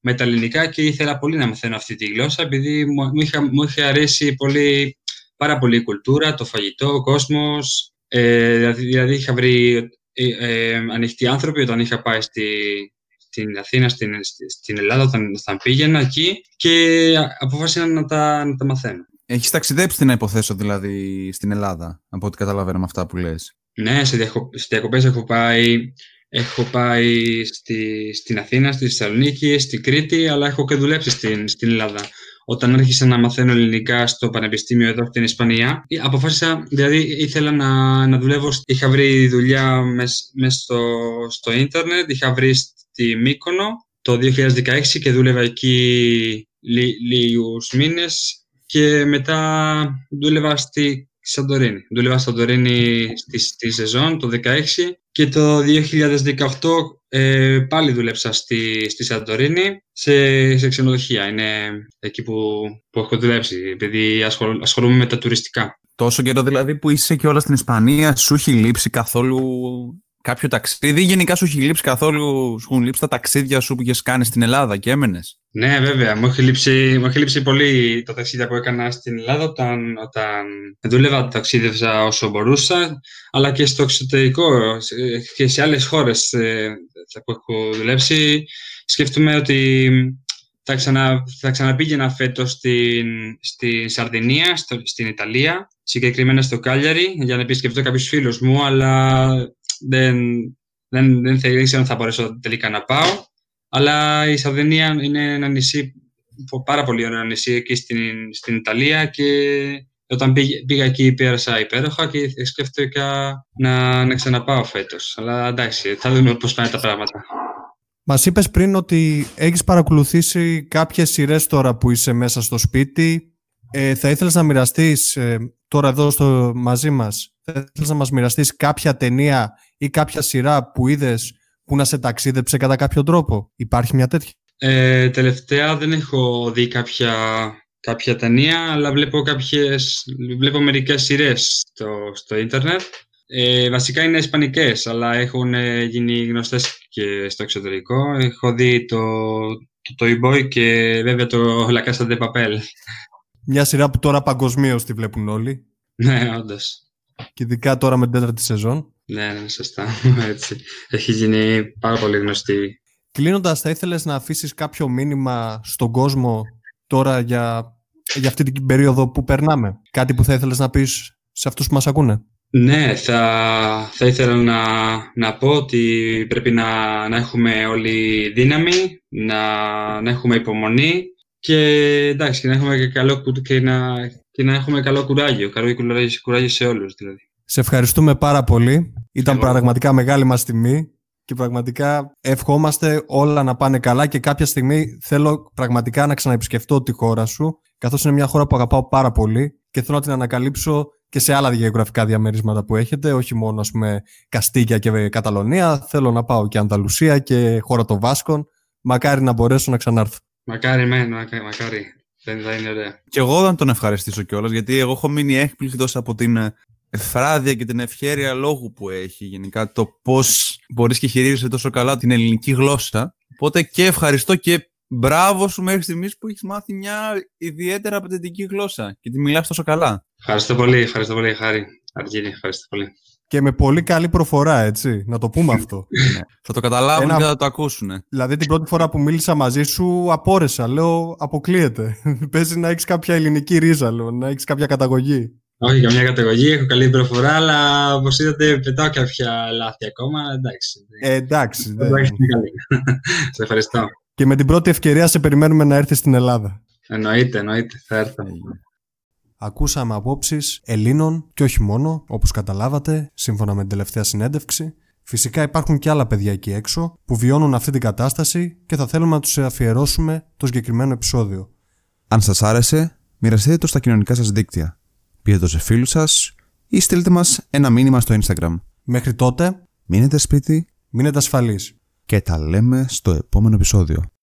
με τα ελληνικά και ήθελα πολύ να μαθαίνω αυτή τη γλώσσα, επειδή μου, μου, είχα, μου είχε αρέσει πολύ, πάρα πολύ η κουλτούρα, το φαγητό, ο κόσμος. Ε, δηλαδή, δηλαδή, είχα βρει ε, ε, ανοιχτοί άνθρωποι όταν είχα πάει στη, στην Αθήνα, στην, στην Ελλάδα, όταν, όταν πήγαινα εκεί και αποφάσισα να τα, να τα μαθαίνω. Έχεις ταξιδέψει, να υποθέσω, δηλαδή, στην Ελλάδα, από ό,τι καταλαβαίνω με αυτά που λες. Ναι, σε διακοπές έχω πάει, έχω πάει στη, στην Αθήνα, στη Θεσσαλονίκη, στη Κρήτη, αλλά έχω και δουλέψει στην, στην Ελλάδα. Όταν άρχισα να μαθαίνω ελληνικά στο Πανεπιστήμιο εδώ στην Ισπανία, αποφάσισα, δηλαδή ήθελα να, να δουλεύω, είχα βρει δουλειά μέσα στο ίντερνετ, είχα βρει στη Μύκονο το δύο χιλιάδες δεκαέξι και δούλευα εκεί λί, λίγους μήνες. Και μετά δούλευα στη Σαντορίνη. Δούλευα στη Σαντορίνη στη, στη σεζόν το δύο χιλιάδες δεκαέξι και το δύο χιλιάδες δεκαοκτώ ε, πάλι δούλεψα στη, στη Σαντορίνη σε, σε ξενοδοχεία. Είναι εκεί που, που έχω δουλέψει, επειδή ασχολ, ασχολούμαι με τα τουριστικά. Τόσο καιρό δηλαδή που είσαι και όλα στην Ισπανία, σου έχει λείψει καθόλου κάποιο ταξίδι? Γενικά σου έχει λείψει καθόλου, σου έχουν λείψει τα ταξίδια σου που είχες κάνει στην Ελλάδα και έμενες? Ναι, βέβαια. Μου έχει λείψει, μου έχει λείψει πολύ τα ταξίδια που έκανα στην Ελλάδα. Όταν, όταν δούλευα, ταξίδευσα όσο μπορούσα, αλλά και στο εξωτερικό και σε άλλες χώρες ε, που έχω δουλέψει. Σκέφτομαι ότι θα, ξανα, θα ξαναπήγαινα φέτος στην, στη Σαρδινία, στο, στην Ιταλία, συγκεκριμένα στο Κάλιαρι, για να επισκεφτώ κάποιους φίλους μου, αλλά δεν, δεν, δεν, θα, δεν ξέρω αν θα μπορέσω τελικά να πάω. Αλλά η Σαρδινία είναι ένα νησί, πάρα πολύ ωραίο νησί εκεί στην, στην Ιταλία και όταν πήγα, πήγα εκεί πέρασα υπέροχα και σκέφτηκα να, να ξαναπάω φέτος. Αλλά εντάξει, θα δούμε πώς πάνε τα πράγματα. Μας είπες πριν ότι έχεις παρακολουθήσει κάποιες σειρές τώρα που είσαι μέσα στο σπίτι. Ε, θα ήθελες να μοιραστείς ε, τώρα εδώ στο, μαζί μας, θα ήθελες να μας μοιραστείς κάποια ταινία ή κάποια σειρά που είδες που να σε ταξίδεψε κατά κάποιο τρόπο? Υπάρχει μια τέτοια? Ε, τελευταία δεν έχω δει κάποια, κάποια ταινία, αλλά βλέπω, κάποιες, βλέπω μερικές σειρές στο, στο ίντερνετ. Ε, βασικά είναι ισπανικές, αλλά έχουν γίνει γνωστές και στο εξωτερικό. Έχω δει το Toy Boy το και βέβαια το La Casa de Papel. Μια σειρά που τώρα παγκοσμίως τη βλέπουν όλοι. Ναι, όντως. Και ειδικά τώρα με την τέταρτη σεζόν. Ναι, ναι, σωστά. Έτσι. Έχει γίνει πάρα πολύ γνωστή. Κλείνοντας, θα ήθελες να αφήσεις κάποιο μήνυμα στον κόσμο τώρα για, για αυτή την περίοδο που περνάμε? Κάτι που θα ήθελες να πεις σε αυτούς που μας ακούνε? Ναι, θα, θα ήθελα να, να πω ότι πρέπει να, να έχουμε όλη δύναμη, να, να έχουμε υπομονή και, εντάξει, και να έχουμε και καλό, και να, και να έχουμε καλό κουράγιο, καλό κουράγιο, κουράγιο σε όλους δηλαδή. Σε ευχαριστούμε πάρα πολύ. Ήταν Εγώ. πραγματικά μεγάλη μας τιμή και πραγματικά ευχόμαστε όλα να πάνε καλά και κάποια στιγμή θέλω πραγματικά να ξαναεπισκεφτώ τη χώρα σου, καθώς είναι μια χώρα που αγαπάω πάρα πολύ και θέλω να την ανακαλύψω και σε άλλα γεωγραφικά διαμερίσματα που έχετε, όχι μόνο, ας πούμε, Καστίγια και Καταλωνία. Θέλω να πάω και Ανταλουσία και χώρα των Βάσκων. Μακάρι να μπορέσω να ξανάρθω. Μακάρι, μεν, μακάρι. μακάρι. Δεν θα είναι ωραία. Και εγώ θα τον ευχαριστήσω κιόλας, γιατί εγώ έχω μείνει έκπληκτος από την εφράδια και την ευχέρεια λόγου που έχει γενικά, το πώς μπορείς και χειρίζεσαι τόσο καλά την ελληνική γλώσσα. Οπότε και ευχαριστώ και μπράβο σου μέχρι στιγμής που έχεις μάθει μια ιδιαίτερα απαιτητική γλώσσα και τη μιλάς τόσο καλά. Ευχαριστώ πολύ, ευχαριστώ πολύ, Χάρη. Αργύρη, ευχαριστώ πολύ. Και με πολύ καλή προφορά, έτσι, να το πούμε αυτό. Ναι. Θα το καταλάβουν Ένα... και θα το ακούσουν. Ναι. Δηλαδή την πρώτη φορά που μίλησα μαζί σου απόρεσα, λέω αποκλείεται. Παίζει να έχεις κάποια ελληνική ρίζα, λέω, να έχεις κάποια καταγωγή. Όχι, καμιά καταγωγή, έχω καλή προφορά, αλλά όπως είδατε πετάω κάποια λάθη ακόμα, εντάξει. Ε, εντάξει. Δεν... εντάξει σε ευχαριστώ. Και με την πρώτη ευκαιρία σε περιμένουμε να έρθεις στην Ελλάδα. Εννοείται, εννοείται, θα έρθω. Ακούσαμε απόψεις Ελλήνων και όχι μόνο, όπως καταλάβατε, σύμφωνα με την τελευταία συνέντευξη. Φυσικά υπάρχουν και άλλα παιδιά εκεί έξω που βιώνουν αυτή την κατάσταση και θα θέλουμε να τους αφιερώσουμε το συγκεκριμένο επεισόδιο. Αν σας άρεσε, μοιραστείτε το στα κοινωνικά σας δίκτυα. Πείτε το σε φίλους σας ή στείλτε μας ένα μήνυμα στο Instagram. Μέχρι τότε, μείνετε σπίτι, μείνετε ασφαλείς. Και τα λέμε στο επόμενο επεισόδιο.